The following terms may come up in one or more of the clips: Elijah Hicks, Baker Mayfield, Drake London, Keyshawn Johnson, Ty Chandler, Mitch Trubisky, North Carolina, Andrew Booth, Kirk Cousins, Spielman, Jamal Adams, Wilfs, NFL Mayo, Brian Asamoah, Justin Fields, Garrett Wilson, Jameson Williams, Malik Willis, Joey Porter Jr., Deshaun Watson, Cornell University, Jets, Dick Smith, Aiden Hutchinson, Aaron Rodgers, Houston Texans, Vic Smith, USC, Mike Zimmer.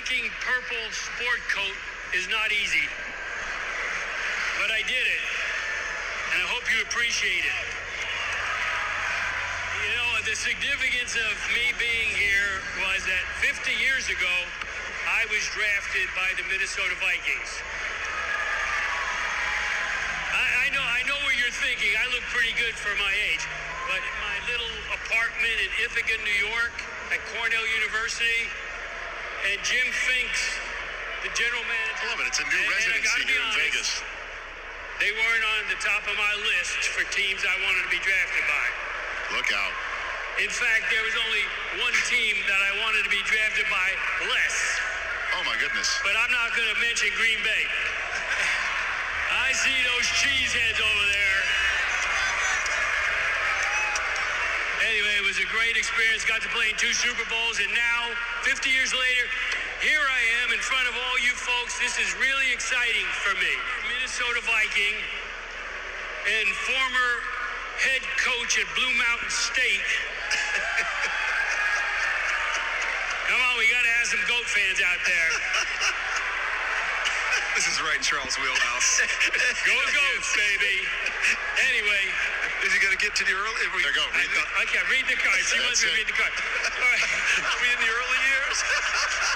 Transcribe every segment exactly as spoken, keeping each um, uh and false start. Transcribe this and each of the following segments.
Viking purple sport coat is not easy. But I did it, and I hope you appreciate it. You know, the significance of me being here was that fifty years ago, I was drafted by the Minnesota Vikings. I, I know, I know what you're thinking. I look pretty good for my age, but in my little apartment in Ithaca, New York, at Cornell University, and Jim Finks, the general manager. I love it. It's a new and, residency and here honest, in Vegas. They weren't on the top of my list for teams I wanted to be drafted by. Look out. In fact, there was only one team that I wanted to be drafted by less. Oh, my goodness. But I'm not going to mention Green Bay. I see those cheeseheads over there. Anyway, it was a great experience. Got to play in two Super Bowls, and now, fifty years later, here I am in front of all you folks. This is really exciting for me. Minnesota Viking and former head coach at Blue Mountain State. Come on, we got to have some GOAT fans out there. This is right in Charles' wheelhouse. Go Goats, baby. Anyway. Is he going to get to the early? We, there go. Read I, the, I can't read the card. She wants me to read the card. All right. Are we in the early years?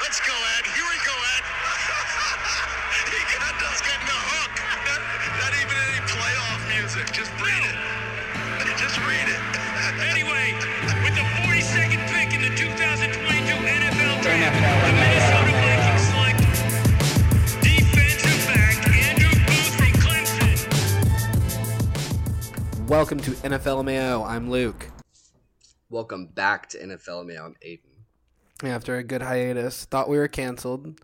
Let's go, Ed. Here we go, Ed. He got us getting the hook. Not, not even any playoff music. Just read no. it. Just read it. Anyway, with the forty-second pick in the two thousand twenty-two N F L Draft, the Minnesota Vikings select defensive back Andrew Booth from Clemson. Welcome to N F L Mayo. I'm Luke. Welcome back to N F L Mayo. I'm Aiden. After a good hiatus, thought we were canceled.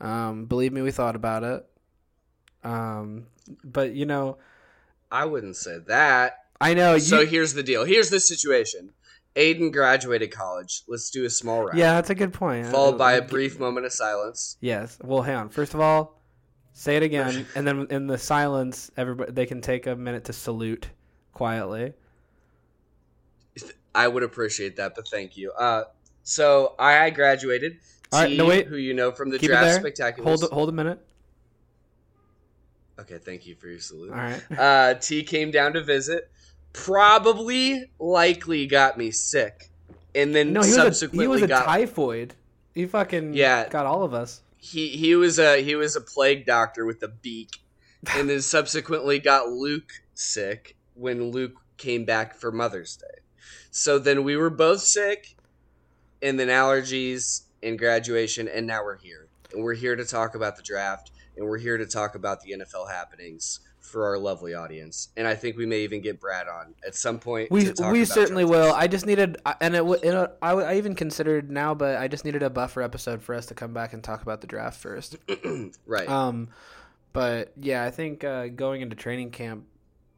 Um, believe me, we thought about it. Um, but, you know... I wouldn't say that. I know. You... So here's the deal. Here's the situation. Aiden graduated college. Let's do a small round. Yeah, that's a good point. Followed by a brief moment of silence. Yes. Well, hang on. First of all, say it again. And then in the silence, everybody they can take a minute to salute quietly. I would appreciate that, but thank you. Uh, so I graduated. All right, T, no, wait. Who you know from the Keep draft spectacular. Hold, hold a minute. Okay, thank you for your salute. All right. Uh, T came down to visit. Probably, likely got me sick, and then no, he subsequently was a, he was a got typhoid. He fucking yeah, got all of us. He he was a he was a plague doctor with a beak, and then subsequently got Luke sick when Luke came back for Mother's Day. So then we were both sick, and then allergies and graduation, and now we're here, and we're here to talk about the draft, and we're here to talk about the N F L happenings for our lovely audience, and I think we may even get Brad on at some point. We to talk we about certainly George will. Jackson. I just needed, and it, it, it I, I even considered now, but I just needed a buffer episode for us to come back and talk about the draft first, right? Um, but yeah, I think uh, going into training camp,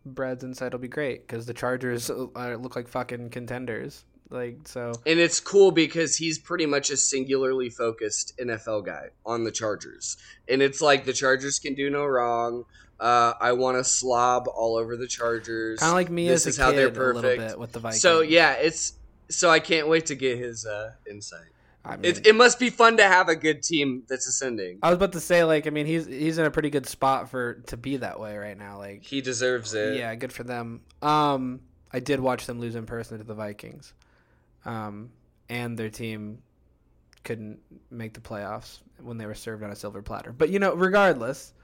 Brad's insight will be great because the Chargers uh, look like fucking contenders, like so. And it's cool because he's pretty much a singularly focused N F L guy on the Chargers, and it's like the Chargers can do no wrong. Uh, I want to slob all over the Chargers. Kind of like me this as a is how kid they're perfect. A little bit with the Vikings. So, yeah, it's so I can't wait to get his uh, insight. I mean, it, it must be fun to have a good team that's ascending. I was about to say, like, I mean, he's he's in a pretty good spot for to be that way right now. Like he deserves it. Yeah, good for them. Um, I did watch them lose in person to the Vikings, um, and their team couldn't make the playoffs when they were served on a silver platter. But, you know, regardless...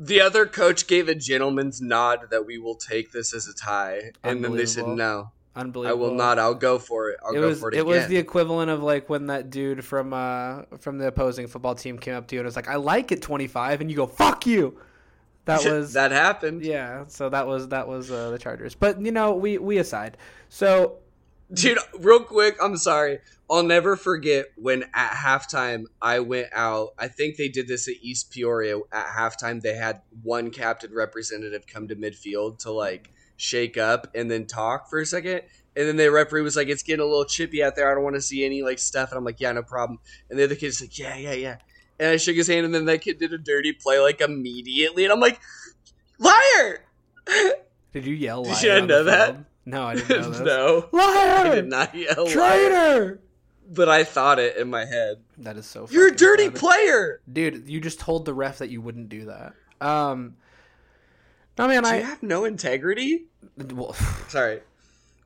The other coach gave a gentleman's nod that we will take this as a tie, and then they said no. Unbelievable! I will not. I'll go for it. I'll it go was, for it. It again. was the equivalent of like when that dude from uh, from the opposing football team came up to you and was like, "I like it twenty-five," and you go, "Fuck you." That was that happened. Yeah. So that was that was uh, the Chargers. But you know, we we aside. So, dude, real quick, I'm sorry. I'll never forget when at halftime I went out. I think they did this at East Peoria. At halftime, they had one captain representative come to midfield to like shake up and then talk for a second. And then the referee was like, "It's getting a little chippy out there. I don't want to see any like stuff." And I'm like, "Yeah, no problem." And the other kid's like, "Yeah, yeah, yeah." And I shook his hand, and then that kid did a dirty play like immediately. And I'm like, "Liar!" Did you yell? Liar did you know that? Film? No, I didn't know that. No, liar! I did not yell. Traitor! Liar. but I thought it in my head. That is so funny. You're a dirty savage player. Dude, you just told the ref that you wouldn't do that. Um, no, man, do I... you have no integrity? Well, sorry.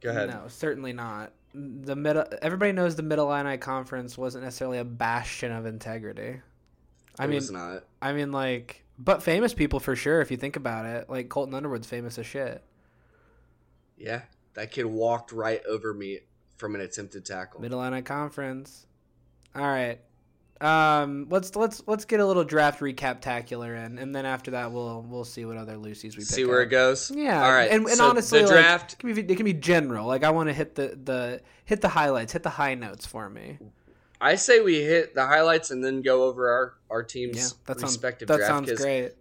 Go ahead. No, certainly not. The mid- Everybody knows the Mid-Illini Conference wasn't necessarily a bastion of integrity. I it mean, was not. I mean, like, but famous people for sure, if you think about it. Like, Colton Underwood's famous as shit. Yeah, that kid walked right over me from an attempted tackle. Mid-Illini Conference. All right. Um, let's let's let's get a little draft recap-tacular in, and then after that we'll we'll see what other Lucy's we pick see where up. It goes. Yeah, all right. And, and so honestly, the draft, like, it, can be, it can be general. Like I want to hit the, the hit the highlights, hit the high notes for me. I say we hit the highlights and then go over our our team's yeah, that respective sounds, that draft. That sounds great.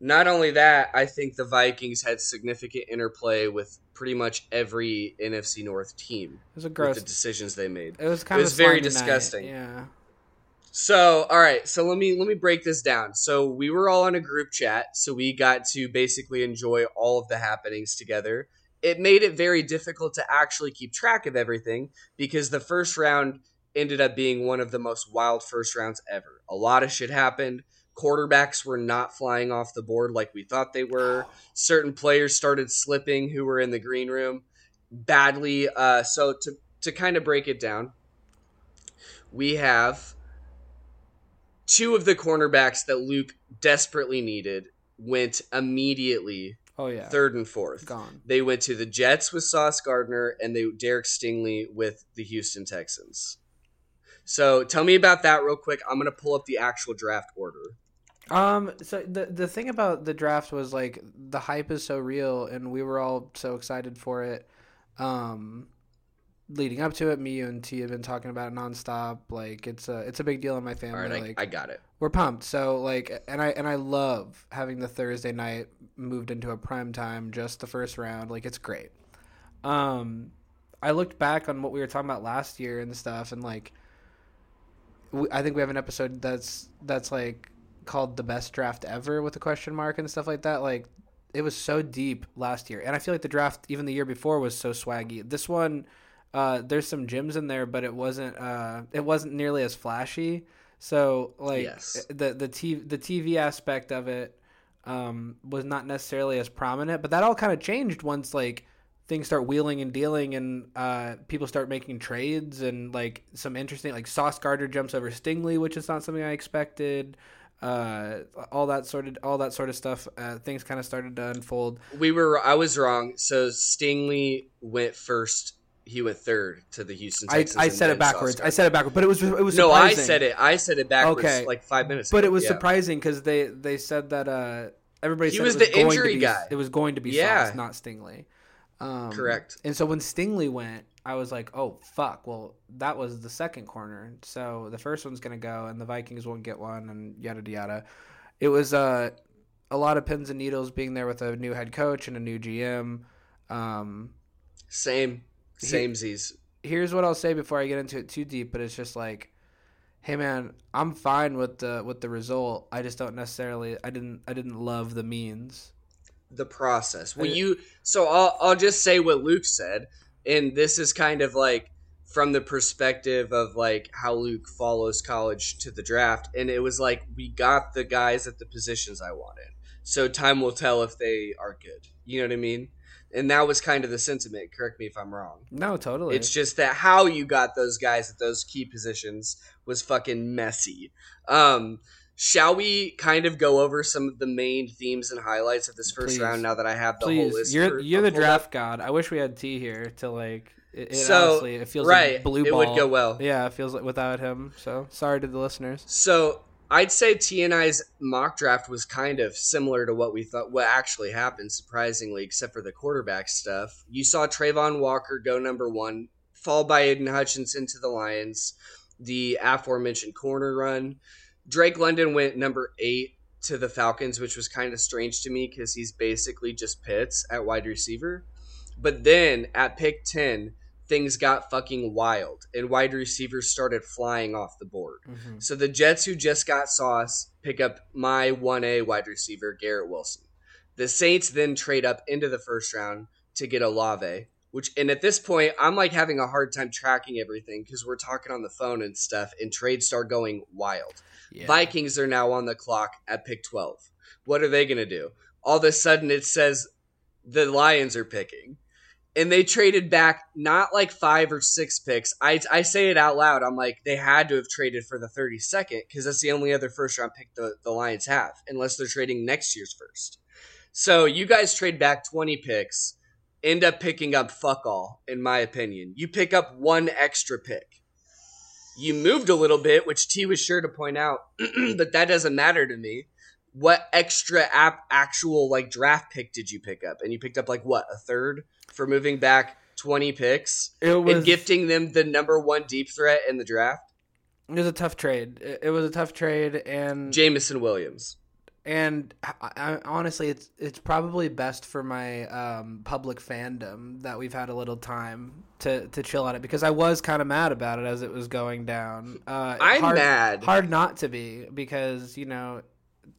Not only that, I think the Vikings had significant interplay with pretty much every N F C North team. It was a gross with the decisions they made. It was kind it was of very disgusting. Night. Yeah. So, all right. So let me let me break this down. So we were all on a group chat, so we got to basically enjoy all of the happenings together. It made it very difficult to actually keep track of everything because the first round ended up being one of the most wild first rounds ever. A lot of shit happened. Quarterbacks were not flying off the board like we thought they were. Certain players started slipping who were in the green room badly. Uh, so to to kind of break it down, we have two of the cornerbacks that Luke desperately needed went immediately oh, yeah. third and fourth. Gone. They went to the Jets with Sauce Gardner and they Derek Stingley with the Houston Texans. So tell me about that real quick. I'm going to pull up the actual draft order. Um. So the, the thing about the draft was like the hype is so real and we were all so excited for it. Um. Leading up to it, me and T have been talking about it nonstop. Like it's a it's a big deal in my family. All right, I, like, I got it. We're pumped. So like, and I and I love having the Thursday night moved into a prime time, just the first round. Like it's great. Um, I looked back on what we were talking about last year and stuff, and like, we, I think we have an episode that's that's like called the best draft ever with a question mark and stuff like that. Like it was so deep last year, and I feel like the draft even the year before was so swaggy. This one. Uh, there's some gems in there, but it wasn't uh, it wasn't nearly as flashy. So like yes. the the T V, the T V aspect of it um, was not necessarily as prominent. But that all kind of changed once like things start wheeling and dealing, and uh, people start making trades and like some interesting like Sauce Gardner jumps over Stingley, which is not something I expected. Uh, all that sort of all that sort of stuff. Uh, things kind of started to unfold. We were I was wrong. So Stingley went first. He went third to the Houston Texans. I, I said it backwards. I said it backwards, but it was it was no. Surprising. I said it. I said it backwards. Okay. Like five minutes. But ago. It was yeah. surprising because they, they said that uh, everybody he said was it was the injury be, guy. It was going to be yeah. Sauce, not Stingley. Um, Correct. And so when Stingley went, I was like, oh fuck. Well, that was the second corner. So the first one's gonna go, and the Vikings won't get one, and yada yada. It was uh, a lot of pins and needles being there with a new head coach and a new G M. Um, Same. Samesies. Here's what I'll say before I get into it too deep, but it's just like, hey man, I'm fine with the with the result. I just don't necessarily. I didn't. I didn't love the means, the process. Well, you. So I'll I'll just say what Luke said, and this is kind of like from the perspective of like how Luke follows college to the draft, and it was like we got the guys at the positions I wanted. So time will tell if they are good. You know what I mean? And that was kind of the sentiment. Correct me if I'm wrong. No, totally. It's just that how you got those guys at those key positions was fucking messy. Um, shall we kind of go over some of the main themes and highlights of this first Please. round now that I have the Please. whole list? You're, for, you're the draft up? god. I wish we had T here to like it, it so, honestly it feels right, like blue ball. It would go well. Yeah, it feels like without him. So sorry to the listeners. So I'd say T and I's mock draft was kind of similar to what we thought, what actually happened, surprisingly, except for the quarterback stuff. You saw Trayvon Walker go number one, fall by Aiden Hutchinson to the Lions, the aforementioned corner run. Drake London went number eight to the Falcons, which was kind of strange to me because he's basically just Pitts at wide receiver. But then at pick ten, things got fucking wild, and wide receivers started flying off the board. Mm-hmm. So the Jets, who just got Sauce, pick up my one A wide receiver, Garrett Wilson. The Saints then trade up into the first round to get Olave, Which, and at this point, I'm like having a hard time tracking everything because we're talking on the phone and stuff, and trades start going wild. Yeah. Vikings are now on the clock at pick twelve. What are they going to do? All of a sudden, it says the Lions are picking. And they traded back not like five or six picks. I, I say it out loud. I'm like, they had to have traded for the thirty-second because that's the only other first-round pick the, the Lions have, unless they're trading next year's first. So you guys trade back twenty picks. End up picking up fuck all, in my opinion. You pick up one extra pick. You moved a little bit, which T was sure to point out, but that doesn't matter to me. What extra ap- actual like draft pick did you pick up? And you picked up like what, a third for moving back twenty picks it was, and gifting them the number one deep threat in the draft? It was a tough trade. It was a tough trade, and Jameson Williams. And I, I, honestly, it's it's probably best for my um, public fandom that we've had a little time to, to chill on it, because I was kind of mad about it as it was going down. Uh, I'm hard, mad. Hard not to be, because, you know,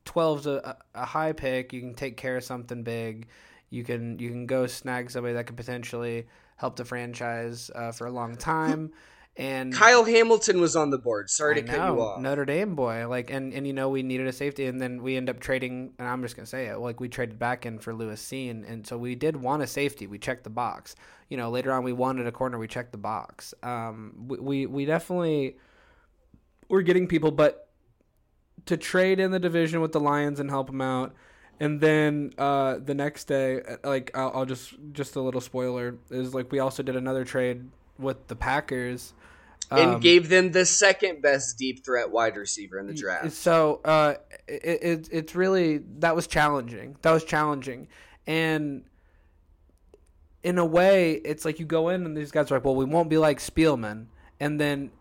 twelve's a, a high pick. You can take care of something big. You can you can go snag somebody that could potentially help the franchise uh, for a long time. And Kyle Hamilton was on the board. Sorry I to know, cut you off. Notre Dame boy. Like, and, and, you know, we needed a safety, and then we end up trading, and I'm just going to say it, like we traded back in for Lewis Cine, and, and so we did want a safety. We checked the box. You know, later on we wanted a corner. We checked the box. Um, we, we, we definitely were getting people, but to trade in the division with the Lions and help them out, and then uh, the next day, like I'll, I'll just, just a little spoiler, is like we also did another trade with the Packers, and um, gave them the second best deep threat wide receiver in the draft. So uh, it, it it's really that was challenging. That was challenging, and in a way, it's like you go in and these guys are like, "Well, we won't be like Spielman." And then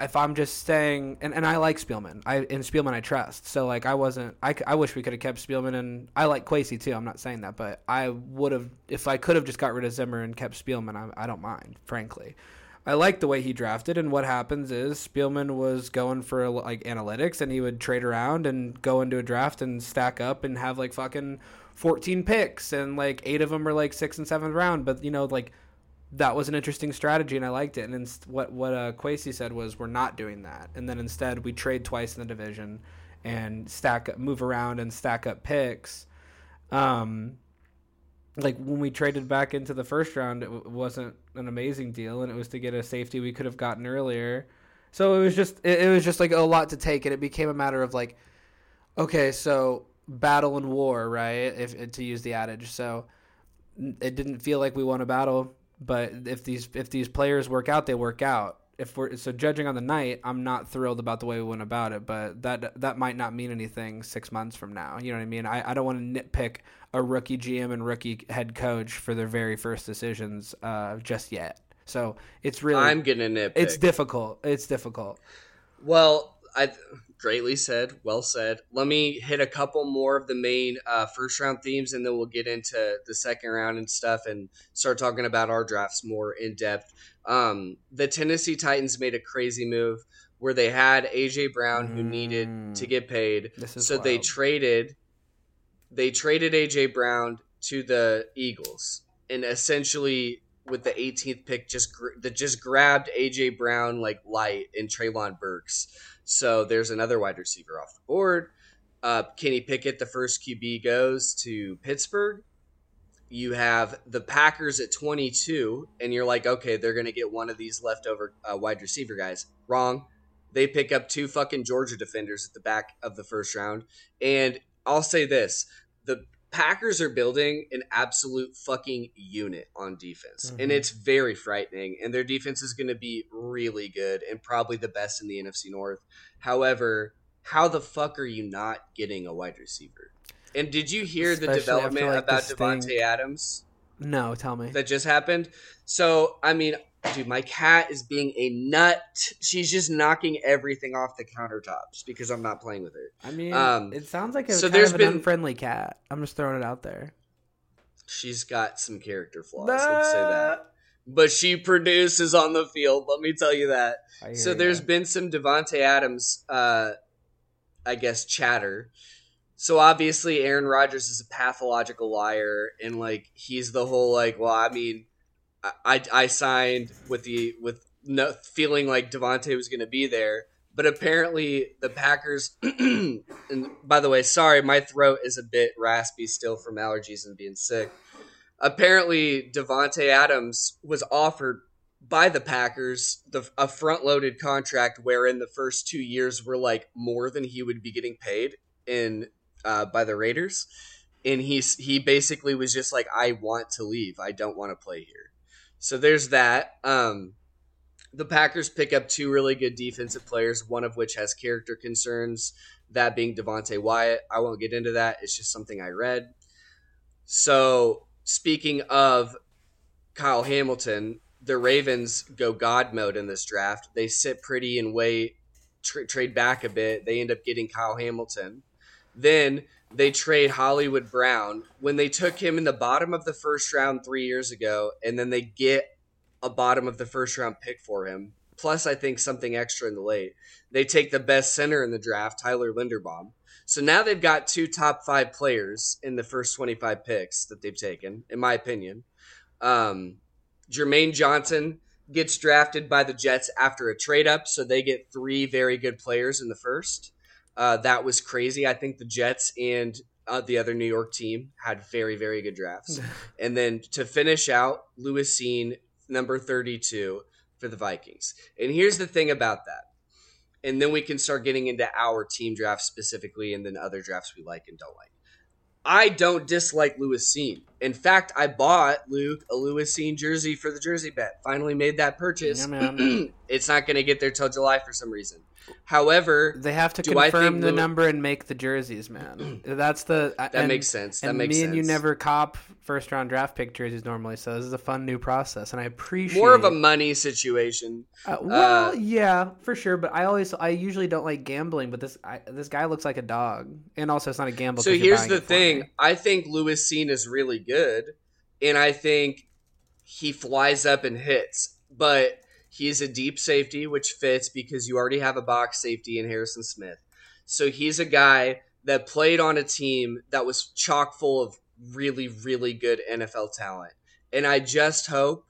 if I'm just saying, and, and I like Spielman, I in Spielman I trust. So like I wasn't. I, I wish we could have kept Spielman, and I like Kwesi too. I'm not saying that, but I would have if I could have just got rid of Zimmer and kept Spielman. I I don't mind, frankly. I like the way he drafted, and what happens is Spielman was going for like analytics, and he would trade around and go into a draft and stack up and have like fucking fourteen picks, and like eight of them were like sixth and seventh round. But you know, like that was an interesting strategy, and I liked it. And then what what uh, Kwesi said was, we're not doing that. And then instead, we trade twice in the division and stack up, move around and stack up picks. Um, Like, when we traded back into the first round, it w- wasn't an amazing deal, and it was to get a safety we could have gotten earlier. So it was just it, it was just like a lot to take, and it became a matter of like, okay, so battle and war, right? If, if to use the adage, so it didn't feel like we won a battle, but if these if these players work out, they work out. If we're so judging on the night, I'm not thrilled about the way we went about it, but that that might not mean anything six months from now. You know what I mean? I, I don't want to nitpick a rookie G M and rookie head coach for their very first decisions uh, just yet. So it's really I'm gonna nitpick. It's difficult. It's difficult. Well, I greatly said. Well said. Let me hit a couple more of the main uh, first round themes, and then we'll get into the second round and stuff, and start talking about our drafts more in depth. Um, the Tennessee Titans made a crazy move where they had A J. Brown, who mm. needed to get paid, so wild. they traded. They traded A J. Brown to the Eagles, and essentially with the eighteenth pick, just gr- that just grabbed A J. Brown like light and Treylon Burks. So there's another wide receiver off the board. Uh, Kenny Pickett, the first Q B, goes to Pittsburgh. You have the Packers at twenty-two, and you're like, okay, they're going to get one of these leftover uh, wide receiver guys. Wrong. They pick up two fucking Georgia defenders at the back of the first round. And I'll say this. The Packers are building an absolute fucking unit on defense, mm-hmm. and it's very frightening, and their defense is going to be really good and probably the best in the N F C North. However, how the fuck are you not getting a wide receiver? And did you hear Especially the development like about Davante Adams? No, tell me. That just happened? So, I mean, dude, my cat is being a nut. She's just knocking everything off the countertops because I'm not playing with her. I mean, um, it sounds like a so kind of an been, unfriendly cat. I'm just throwing it out there. She's got some character flaws, nah. let's say that. But she produces on the field, let me tell you that. So you. There's been some Davante Adams, uh, I guess, chatter. So obviously Aaron Rodgers is a pathological liar, and like he's the whole like, well, I mean, I, I signed with the with no, feeling like Davante was going to be there. But apparently the Packers – and by the way, sorry, my throat is a bit raspy still from allergies and being sick. Apparently Davante Adams was offered by the Packers the, a front-loaded contract wherein the first two years were like more than he would be getting paid in uh, by the Raiders. And he, he basically was just like, I want to leave. I don't want to play here. So there's that. Um, the Packers pick up two really good defensive players, one of which has character concerns, that being Devontae Wyatt. I won't get into that. It's just something I read. So speaking of Kyle Hamilton, the Ravens go God mode in this draft. They sit pretty and wait, tra- trade back a bit. They end up getting Kyle Hamilton. Then they trade Hollywood Brown when they took him in the bottom of the first round three years ago, and then they get a bottom of the first round pick for him. Plus, I think something extra in the late. They take the best center in the draft, Tyler Linderbaum. So now they've got two top five players in the first twenty-five picks that they've taken, in my opinion. Um, Jermaine Johnson gets drafted by the Jets after a trade up, so they get three very good players in the first. Uh, that was crazy. I think the Jets and uh, the other New York team had very, very good drafts. And then to finish out, Lewis Cine, number thirty-two for the Vikings. And here's the thing about that. And then we can start getting into our team draft specifically and then other drafts we like and don't like. I don't dislike Lewis Cine. In fact, I bought, Luke, a Lewis Cine jersey for the Jersey Bet. Finally made that purchase. Yeah, man, man. It's not going to get there till July for some reason. However, they have to confirm the Lewis... number and make the jerseys, man. That's the that and, makes sense. That and makes me sense. And you never cop first round draft pick jerseys normally, so this is a fun new process, and I appreciate more of a money situation. Uh, well, uh, yeah, for sure. But I always, I usually don't like gambling, but this I, this guy looks like a dog, and also it's not a gamble. So here's the thing: I think Lewis Cine is really good, and I think he flies up and hits, but. He's a deep safety, which fits because you already have a box safety in Harrison Smith. So he's a guy that played on a team that was chock full of really, really good N F L talent. And I just hope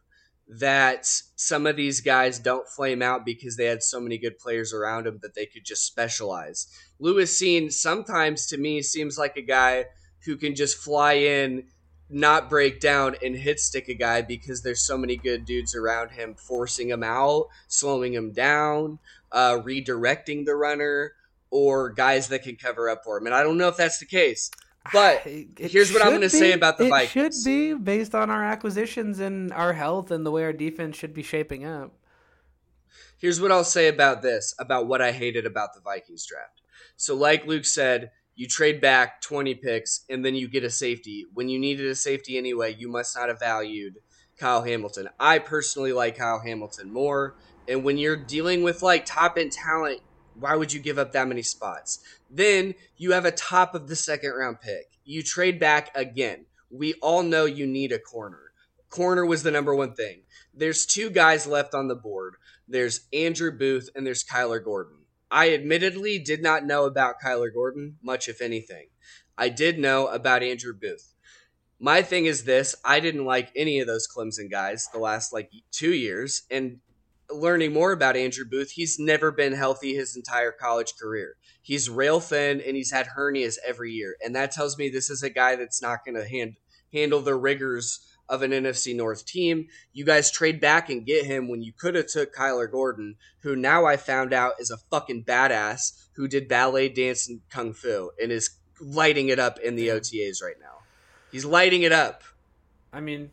that some of these guys don't flame out because they had so many good players around them that they could just specialize. Lewis Cine sometimes to me seems like a guy who can just fly in, not break down, and hit stick a guy because there's so many good dudes around him, forcing him out, slowing him down, uh, redirecting the runner, or guys that can cover up for him. And I don't know if that's the case, but it here's what I'm going to say about the it Vikings. It should be based on our acquisitions and our health and the way our defense should be shaping up. Here's what I'll say about this, about what I hated about the Vikings draft. So like Luke said, you trade back twenty picks, and then you get a safety. When you needed a safety anyway, you must not have valued Kyle Hamilton. I personally like Kyle Hamilton more. And when you're dealing with, like, top-end talent, why would you give up that many spots? Then you have a top-of-the-second-round pick. You trade back again. We all know you need a corner. Corner was the number one thing. There's two guys left on the board. There's Andrew Booth, and there's Kyler Gordon. I admittedly did not know about Kyler Gordon, much if anything. I did know about Andrew Booth. My thing is this, I didn't like any of those Clemson guys the last like two years. And learning more about Andrew Booth, he's never been healthy his entire college career. He's rail thin and he's had hernias every year. And that tells me this is a guy that's not going to hand, handle the rigors of an N F C North team. You guys trade back and get him when you could have took Kyler Gordon, who now I found out is a fucking badass who did ballet, dance, and kung fu, and is lighting it up in the O T As right now. He's lighting it up. I mean,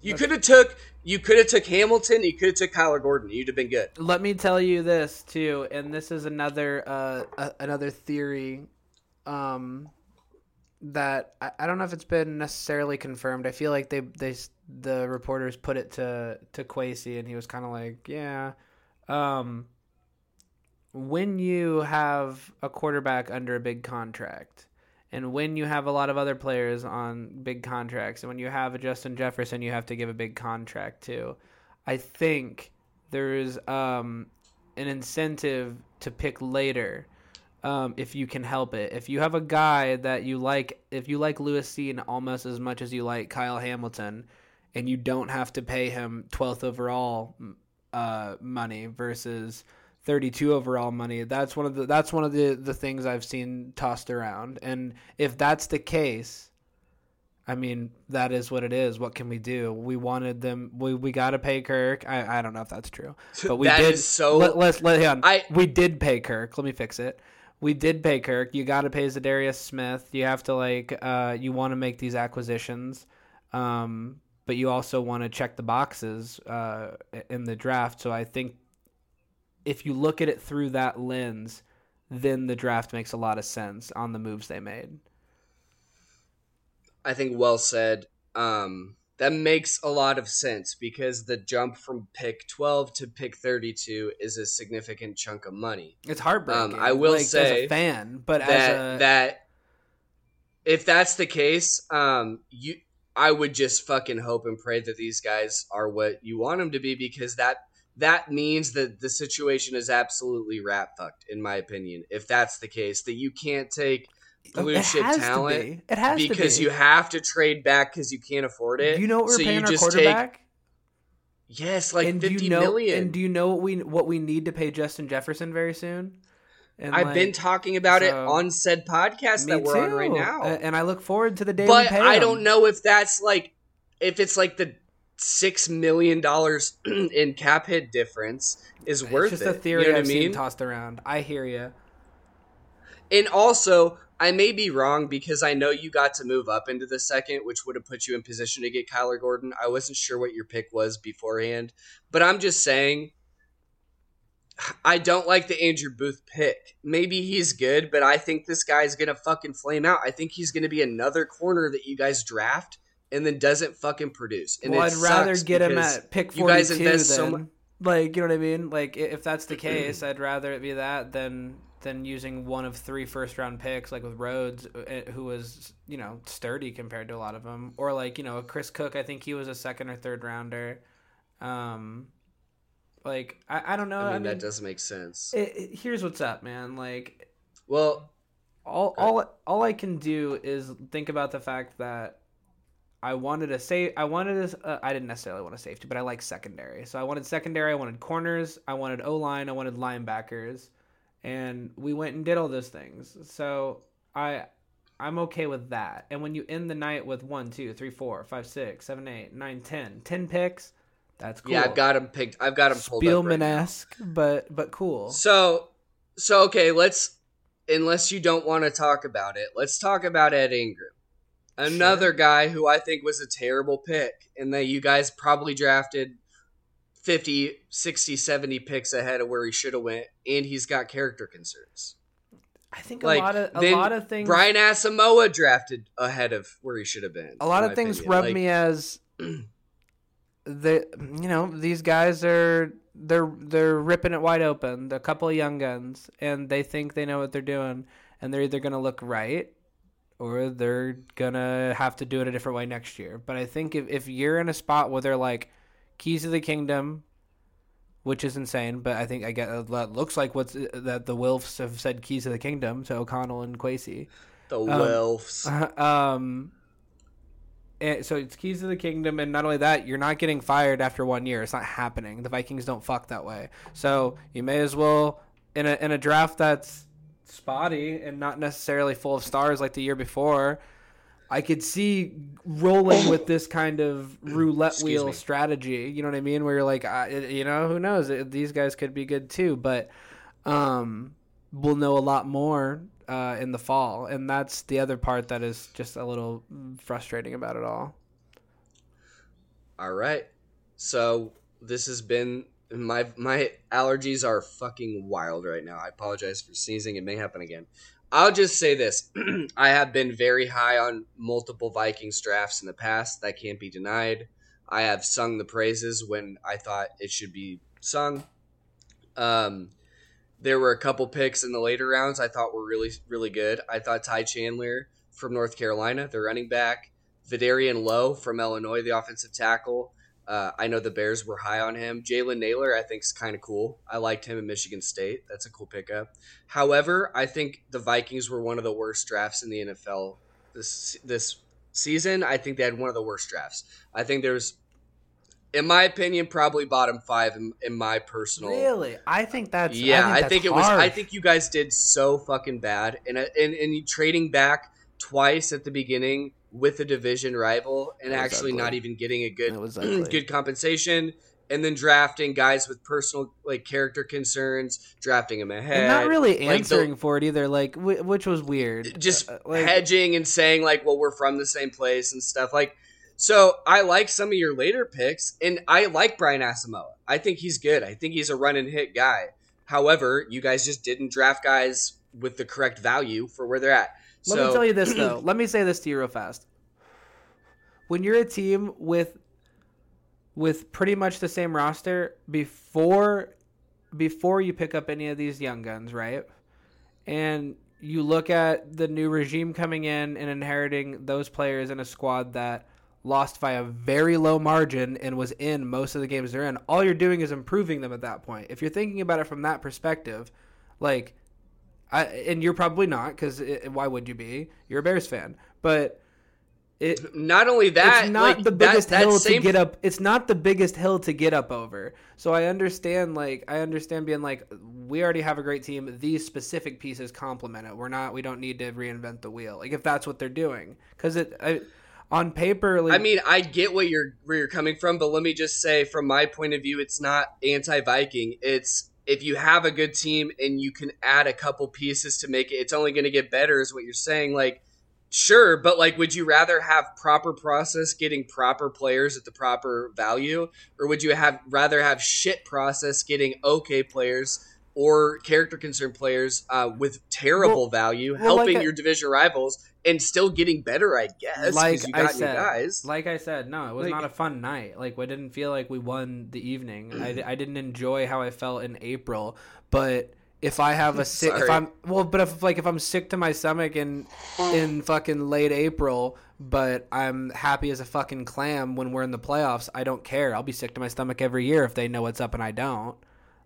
you could have took you could have took Hamilton. You could have took Kyler Gordon. You'd have been good. Let me tell you this too, and this is another uh, uh, another theory. Um. That I don't know if it's been necessarily confirmed. I feel like they they the reporters put it to to Kwesi, and he was kind of like, yeah. Um, when you have a quarterback under a big contract, and when you have a lot of other players on big contracts, and when you have a Justin Jefferson, you have to give a big contract to. I think there's um an incentive to pick later. Um, if you can help it. If you have a guy that you like, if you like Lewis Cine almost as much as you like Kyle Hamilton, and you don't have to pay him twelfth overall uh, money versus thirty-two overall money. That's one of the that's one of the, the things I've seen tossed around. And if that's the case, I mean, that is what it is. What can we do? We wanted them. We, we got to pay Kirk. I, I don't know if that's true, but we that did. Is so let, let's let hang on. I, we did pay Kirk. Let me fix it. We did pay Kirk. You got to pay Zadarius Smith. You have to like. Uh, you want to make these acquisitions, um, but you also want to check the boxes uh, in the draft. So I think if you look at it through that lens, then the draft makes a lot of sense on the moves they made. I think well said. Um, that makes a lot of sense because the jump from pick twelve to pick thirty-two is a significant chunk of money. It's heartbreaking. Um, I will like, say, as a fan, but that, as a... that if that's the case, um, you, I would just fucking hope and pray that these guys are what you want them to be, because that that means that the situation is absolutely rat fucked, in my opinion. If that's the case, that you can't take blue chip talent, be. It has because to be. You have to trade back because you can't afford it. Do you know what we're so paying our quarterback? Take, yes, like and fifty you know, million. And do you know what we what we need to pay Justin Jefferson very soon? And I've like, been talking about so, it on said podcast that we're too. on right now, and I look forward to the day. But we pay I him. don't know if that's like if it's like the six million dollars in cap hit difference is it's worth just it. Just a theory you know I've seen mean? tossed around. I hear you. And also, I may be wrong because I know you got to move up into the second, which would have put you in position to get Kyler Gordon. I wasn't sure what your pick was beforehand, but I'm just saying I don't like the Andrew Booth pick. Maybe he's good, but I think this guy's going to fucking flame out. I think he's going to be another corner that you guys draft and then doesn't fucking produce. And well, I'd rather get him at pick forty-two. You guys invest then. so much. Like, you know what I mean? Like, if that's the case, I'd rather it be that than... than using one of three first-round picks, like with Rhodes, who was, you know, sturdy compared to a lot of them. Or, like, you know, Chris Cook, I think he was a second- or third-rounder. Um, like, I, I don't know. I mean, I mean that does make sense. It, it, here's what's up, man. Like, well, all all all I can do is think about the fact that I wanted a safe. I wanted a. Uh, I didn't necessarily want a safety, but I like secondary. So I wanted secondary. I wanted corners. I wanted O-line. I wanted linebackers. And we went and did all those things. So I, I'm okay with that. And when you end the night with one, two, three, four, five, six, seven, eight, nine, ten, ten picks, that's cool. Yeah, I've got them picked. I've got them pulled up right now. Spielman-esque, but but cool. So, so okay. Let's unless you don't want to talk about it, let's talk about Ed Ingram, another sure. guy who I think was a terrible pick, and that you guys probably drafted fifty, sixty, seventy picks ahead of where he should have went, and he's got character concerns. I think a like, lot of a lot of things. Brian Asamoah drafted ahead of where he should have been. A lot of things opinion. rub like, me as the you know these guys are they're they're ripping it wide open. A couple of young guns, and they think they know what they're doing, and they're either going to look right or they're going to have to do it a different way next year. But I think if if you're in a spot where they're like, Keys of the Kingdom, which is insane, but I think I get that looks like what's that the Wilfs have said Keys of the Kingdom to O'Connell and Kwesi. The um, Wilfs. Um, and so it's Keys of the Kingdom, and not only that, you're not getting fired after one year. It's not happening. The Vikings don't fuck that way. So you may as well, in a in a draft that's spotty and not necessarily full of stars like the year before, I could see rolling with this kind of roulette Excuse wheel me. strategy, you know what I mean? Where you're like, I, you know, who knows? These guys could be good too, but um, we'll know a lot more uh, in the fall. And that's the other part that is just a little frustrating about it all. All right. So this has been my my allergies are fucking wild right now. I apologize for sneezing. It may happen again. I'll just say this. I have been very high on multiple Vikings drafts in the past. That can't be denied. I have sung the praises when I thought it should be sung. Um, there were a couple picks in the later rounds I thought were really, really good. I thought Ty Chandler from North Carolina, the running back, Vidarian Lowe from Illinois, the offensive tackle. Uh, I know the Bears were high on him. Jalen Naylor, I think, is kind of cool. I liked him in Michigan State. That's a cool pickup. However, I think the Vikings were one of the worst drafts in the N F L this this season. I think they had one of the worst drafts. I think there's in my opinion, probably bottom five in, in my personal. Really? I think that's yeah. I think, I think it was. I think you guys did so fucking bad, and and and trading back twice at the beginning with a division rival, and actually ugly. Not even getting a good good compensation, and then drafting guys with personal like character concerns, drafting them ahead, and not really answering like the, for it either, like w- which was weird. Just uh, like, hedging and saying like, well, we're from the same place and stuff like. So I like some of your later picks, and I like Brian Asamoah. I think he's good. I think he's a run and hit guy. However, you guys just didn't draft guys with the correct value for where they're at. Let so, me tell you this, though. Let me say this to you real fast. When you're a team with with pretty much the same roster before before you pick up any of these young guns, right, and you look at the new regime coming in and inheriting those players in a squad that lost by a very low margin and was in most of the games they're in, all you're doing is improving them at that point. If you're thinking about it from that perspective, like, I and you're probably not, because why would you be? You're a Bears fan. But it not only that, it's not like, the biggest that, that hill same... to get up. It's not the biggest hill to get up over. So I understand, like, I understand being like, we already have a great team. These specific pieces complement it. We're not. We don't need to reinvent the wheel. Like if that's what they're doing, because it. I, On paper, like, I mean, I get what you're where you're coming from, but let me just say, from my point of view, it's not anti-Viking. It's if you have a good team and you can add a couple pieces to make it, it's only going to get better, is what you're saying. Like, sure, but like, would you rather have proper process getting proper players at the proper value, or would you have rather have shit process getting okay players or character concern players uh, with terrible well, value, well, helping like a, your division rivals and still getting better, I guess, because like you got I said, new guys. Like I said, no, it was like, not a fun night. Like, I didn't feel like we won the evening. I, I didn't enjoy how I felt in April. But if I have a sick, if I'm well, but if like if I'm sick to my stomach in in fucking late April, but I'm happy as a fucking clam when we're in the playoffs, I don't care. I'll be sick to my stomach every year if they know what's up and I don't.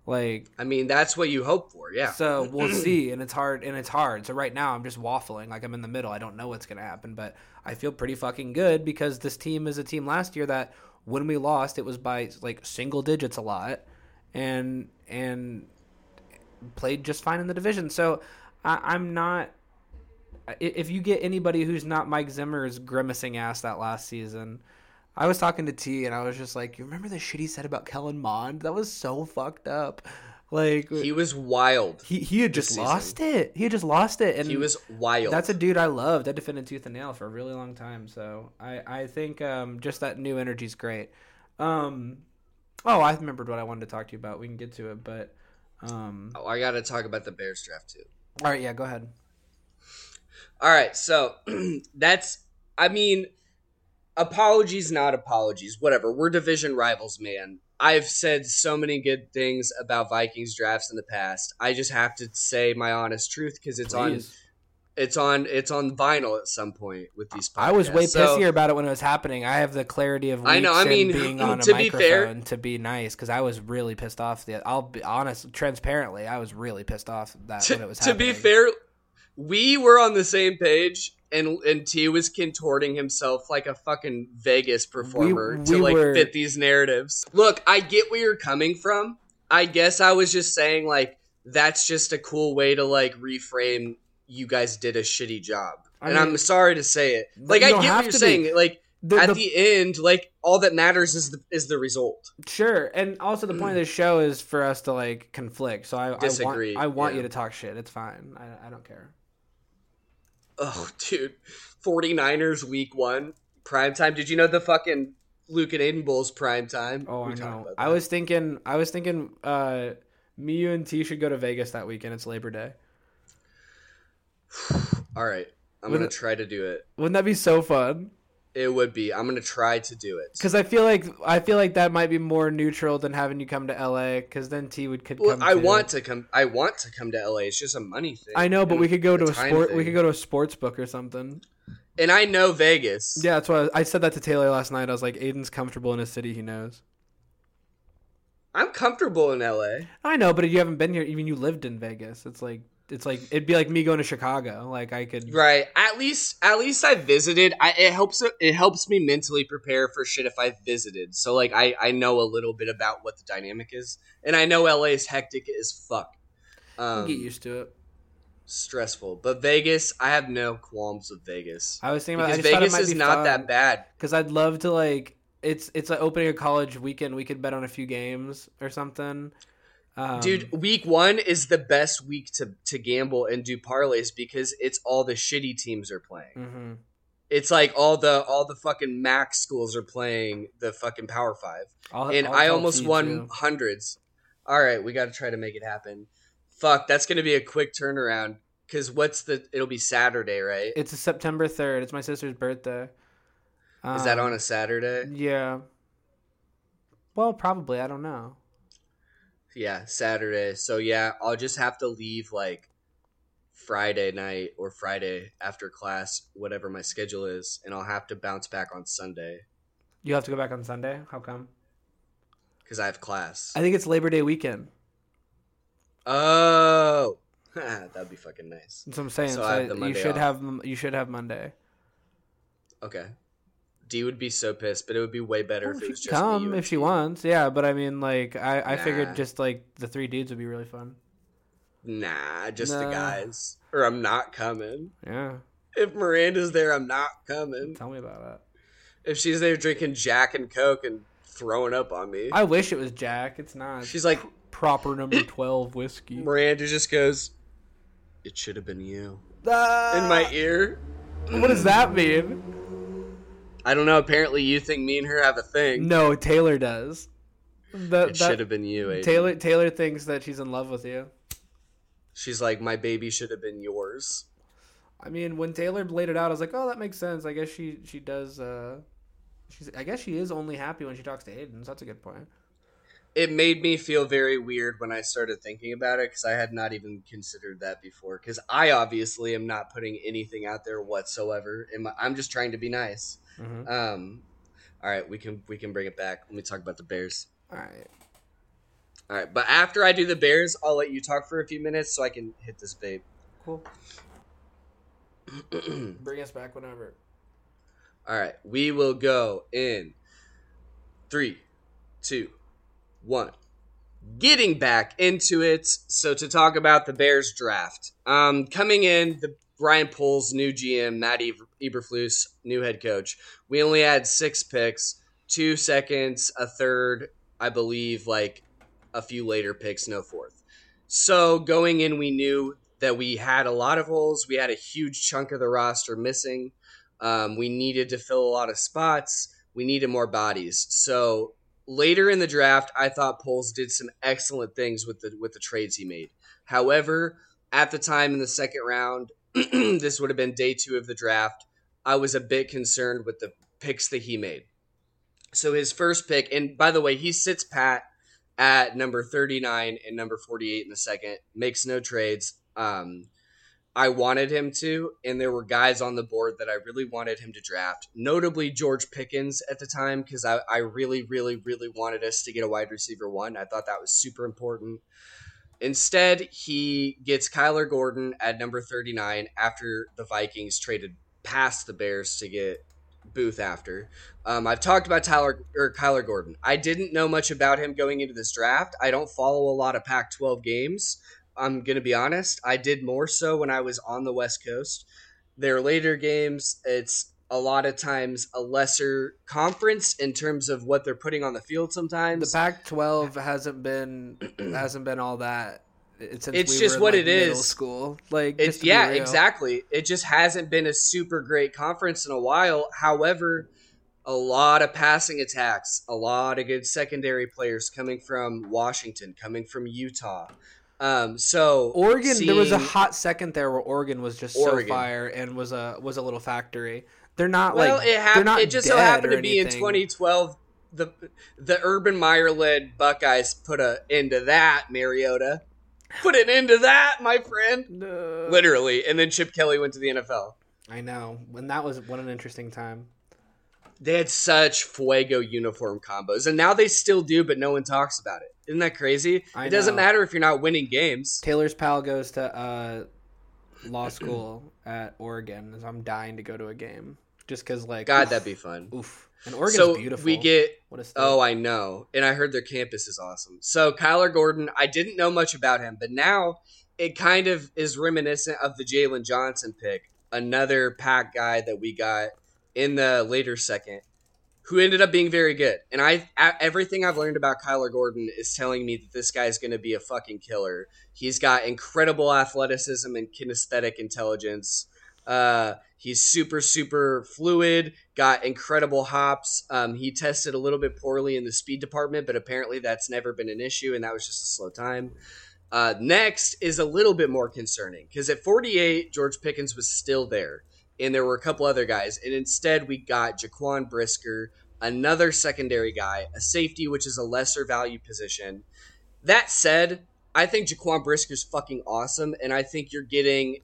Like, I mean, that's what you hope for. Yeah. So we'll see. And it's hard and it's hard. So right now I'm just waffling like I'm in the middle. I don't know what's going to happen, but I feel pretty fucking good because this team is a team last year that when we lost, it was by like single digits a lot and, and played just fine in the division. So I, I'm not, if you get anybody who's not Mike Zimmer's grimacing ass that last season, I was talking to T, and I was just like, you remember the shit he said about Kellen Mond? That was so fucked up. Like he was wild. He he had just lost it. He had just lost it. And he was wild. That's a dude I loved. I defended tooth and nail for a really long time. So I, I think um, just that new energy is great. Um, oh, I remembered what I wanted to talk to you about. We can get to it. But um, oh, I got to talk about the Bears draft too. All right, yeah, go ahead. All right, so that's – I mean – apologies, not apologies, whatever. We're division rivals, man. I've said so many good things about Vikings drafts in the past. I just have to say my honest truth because it's Please. on it's on it's on vinyl at some point with these podcasts. I was way so, pissier about it when it was happening. I have the clarity of I know, I mean, being on a to microphone be fair, to be nice because I was really pissed off. The, I'll be honest, transparently, I was really pissed off that to, when it was happening. To be fair, we were on the same page. And and T was contorting himself like a fucking Vegas performer we, we to like were... fit these narratives. Look, I get where you're coming from. I guess I was just saying like that's just a cool way to like reframe. You guys did a shitty job, I and mean, I'm sorry to say it. Like I get what you're be. saying. Like the, at the... the end, like all that matters is the is the result. Sure, and also the point of this show is for us to like conflict. So I disagree. I want, I want yeah. you to talk shit. It's fine. I, I don't care. Oh, dude, forty-niners week one, primetime. Did you know the fucking Luke and Aiden Bulls primetime? Oh, I know. I was thinking, I was thinking uh, me, you, and T should go to Vegas that weekend. It's Labor Day. All right. I'm going to try to do it. Wouldn't that be so fun? It would be. I'm going to try to do it. Because I feel like I feel like that might be more neutral than having you come to L A because then T would could well, come I too. want to come. I want to come to L A. It's just a money thing. I know, but we could go to a sport. Thing. We could go to a sports book or something. And I know Vegas. Yeah, that's why I, I said that to Taylor last night. I was like, Aiden's comfortable in a city he knows. I'm comfortable in L A. I know, but you haven't been here. Even you lived in Vegas. It's like it's like it'd be like me going to Chicago. Like I could right. At least at least I visited. I it helps it helps me mentally prepare for shit if I visited. So like I I know a little bit about what the dynamic is, and I know L A is hectic as fuck. Um, get used to it. Stressful, but Vegas, I have no qualms with Vegas. I was thinking about because I Vegas it might is be not fun. That bad. Because I'd love to like it's it's like opening a college weekend. We could bet on a few games or something. Um, Dude, week one is the best week to, to gamble and do parlays because it's all the shitty teams are playing. Mm-hmm. It's like all the all the fucking MAC schools are playing the fucking Power Five, I'll, and I'll I almost won too. hundreds. All right, we got to try to make it happen. Fuck, that's going to be a quick turnaround because what's the? It'll be Saturday, right? It's a September third. It's my sister's birthday. Um, is that on a Saturday? Yeah. Well, probably. I don't know. Yeah, Saturday. So, yeah, I'll just have to leave, like, Friday night or Friday after class, whatever my schedule is, and I'll have to bounce back on Sunday. You have to go back on Sunday? How come? Because I have class. I think it's Labor Day weekend. Oh. That'd be fucking nice. That's what I'm saying. So, so I have the Monday you should off. have you should have Monday. Okay. D would be so pissed, but it would be way better well, if it was just come me, if she wants. Yeah, but I mean, like, I, I nah. figured just like the three dudes would be really fun. Nah, just nah. the guys. Or I'm not coming. Yeah. If Miranda's there, I'm not coming. Tell me about that. If she's there drinking Jack and Coke and throwing up on me, I wish it was Jack. It's not. She's like proper number twelve whiskey. Miranda just goes, "It should have been you." Ah! In my ear. What does that mean? I don't know. Apparently, you think me and her have a thing. No, Taylor does. The, it should have been you, Aiden. Taylor Taylor thinks that she's in love with you. She's like, my baby should have been yours. I mean, when Taylor laid it out, I was like, oh, that makes sense. I guess she she does. Uh, she's I guess she is only happy when she talks to Aiden. So that's a good point. It made me feel very weird when I started thinking about it because I had not even considered that before. Because I obviously am not putting anything out there whatsoever. In my, I'm just trying to be nice. Mm-hmm. Um, all right, we can we can bring it back. Let me talk about the Bears. All right, all right. But after I do the Bears, I'll let you talk for a few minutes so I can hit this babe. Cool. Bring us back whenever. All right, we will go in three, two, one. Getting back into it. So to talk about the Bears draft, um, coming in the. Brian Pohl's new G M, Matt Eberflus, new head coach. We only had six picks, two seconds, a third, I believe, like a few later picks, no fourth. So going in, we knew that we had a lot of holes. We had a huge chunk of the roster missing. Um, we needed to fill a lot of spots. We needed more bodies. So later in the draft, I thought Pohl's did some excellent things with the with the trades he made. However, at the time in the second round, this would have been day two of the draft. I was a bit concerned with the picks that he made. So his first pick, and by the way, he sits pat at number thirty-nine and number forty-eight in the second, makes no trades. Um, I wanted him to, and there were guys on the board that I really wanted him to draft, notably George Pickens at the time, because I, I really, really, really wanted us to get a wide receiver one. I thought that was super important. Instead, he gets Kyler Gordon at number thirty-nine after the Vikings traded past the Bears to get Booth after. Um, I've talked about Tyler or Kyler Gordon. I didn't know much about him going into this draft. I don't follow a lot of Pac twelve games. I'm going to be honest. I did more so when I was on the West Coast. Their later games, it's a lot of times a lesser conference in terms of what they're putting on the field. Sometimes the Pac twelve hasn't been hasn't been all that. It's it's we just were what in, like, it middle is. School, like it's yeah, exactly. It just hasn't been a super great conference in a while. However, a lot of passing attacks, a lot of good secondary players coming from Washington, coming from Utah. Um, so Oregon, seeing, there was a hot second there where Oregon was just Oregon. so fire and was a was a little factory. They're not well, like it hap- they're not it just so happened to be in twenty twelve the the Urban Meyer led Buckeyes put an end to that. Mariota put an end to that, my friend. No. Literally, and then Chip Kelly went to the N F L. I know, and that was what an interesting time. They had such fuego uniform combos, and now they still do, but no one talks about it. Isn't that crazy? I it know. Doesn't matter if you're not winning games. Taylor's pal goes to uh, law school at Oregon. I'm dying to go to a game just because, like, God, oof, that'd be fun. Oof. And Oregon's so beautiful. We get, what a state. Oh, I know. And I heard their campus is awesome. So Kyler Gordon, I didn't know much about him, but now it kind of is reminiscent of the Jalen Johnson pick, another pack guy that we got in the later second, who ended up being very good. And I, everything I've learned about Kyler Gordon is telling me that this guy is going to be a fucking killer. He's got incredible athleticism and kinesthetic intelligence. Uh, he's super, super fluid, got incredible hops. Um, he tested a little bit poorly in the speed department, but apparently that's never been an issue, and that was just a slow time. Uh, next is a little bit more concerning, because at forty-eight, George Pickens was still there. And there were a couple other guys. And instead, we got Jaquan Brisker, another secondary guy, a safety, which is a lesser value position. That said, I think Jaquan Brisker's fucking awesome. And I think you're getting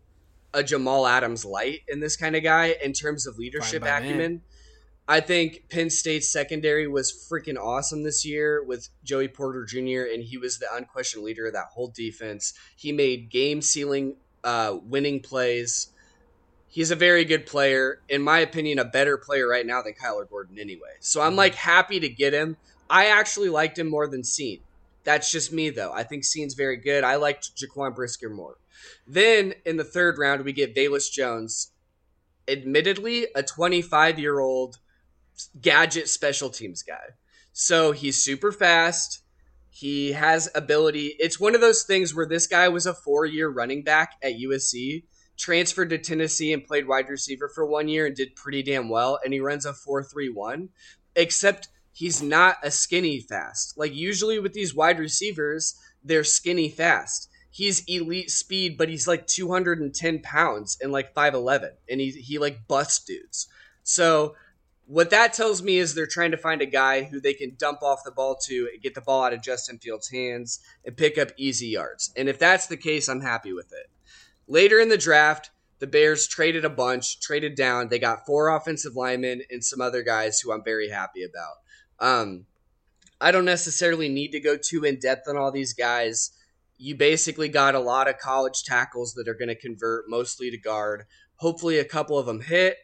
a Jamal Adams light in this kind of guy in terms of leadership acumen. Man. I think Penn State's secondary was freaking awesome this year with Joey Porter Junior And he was the unquestioned leader of that whole defense. He made game-sealing, uh, winning plays. He's a very good player, in my opinion, a better player right now than Kyler Gordon anyway. So I'm, like, happy to get him. I actually liked him more than Cine. That's just me, though. I think Cine's very good. I liked Jaquan Brisker more. Then in the third round, we get Velus Jones, admittedly a twenty-five-year-old gadget special teams guy. So he's super fast. He has ability. It's one of those things where this guy was a four-year running back at U S C, transferred to Tennessee and played wide receiver for one year and did pretty damn well. And he runs a four three one, except he's not a skinny fast. Like, usually with these wide receivers, they're skinny fast. He's elite speed, but he's like two hundred ten pounds and like five eleven. And he, he like busts dudes. So what that tells me is they're trying to find a guy who they can dump off the ball to and get the ball out of Justin Fields' hands and pick up easy yards. And if that's the case, I'm happy with it. Later in the draft, the Bears traded a bunch, traded down. They got four offensive linemen and some other guys who I'm very happy about. Um, I don't necessarily need to go too in-depth on all these guys. You basically got a lot of college tackles that are going to convert mostly to guard. Hopefully a couple of them hit.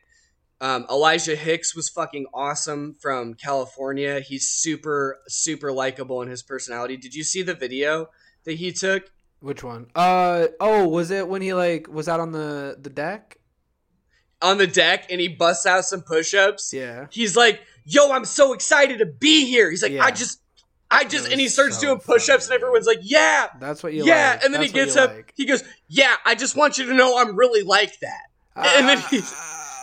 Um, Elijah Hicks was fucking awesome from California. He's super, super likable in his personality. Did you see the video that he took? Which one? Uh oh, was it when he like was out on the, the deck? On the deck, and he busts out some push-ups. Yeah. He's like, "Yo, I'm so excited to be here." He's like, yeah. "I just, I just," and he starts so doing push-ups, funny. And everyone's like, "Yeah, that's what you yeah." Like. And then that's he gets up, like. He goes, "Yeah, I just want you to know I'm really like that." Uh, and then he's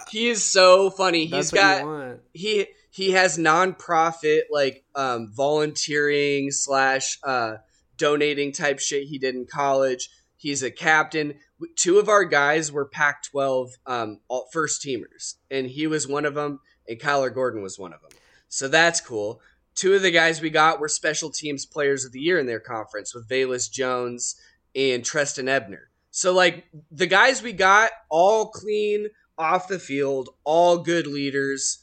he is so funny. He's got he he has nonprofit like um, volunteering slash. Uh, donating type shit he did in college. He's a captain. Two of our guys were Pac twelve um, first teamers, and he was one of them, and Kyler Gordon was one of them. So that's cool. Two of the guys we got were special teams players of the year in their conference with Velus Jones and Treston Ebner. So, like, the guys we got, all clean, off the field, all good leaders,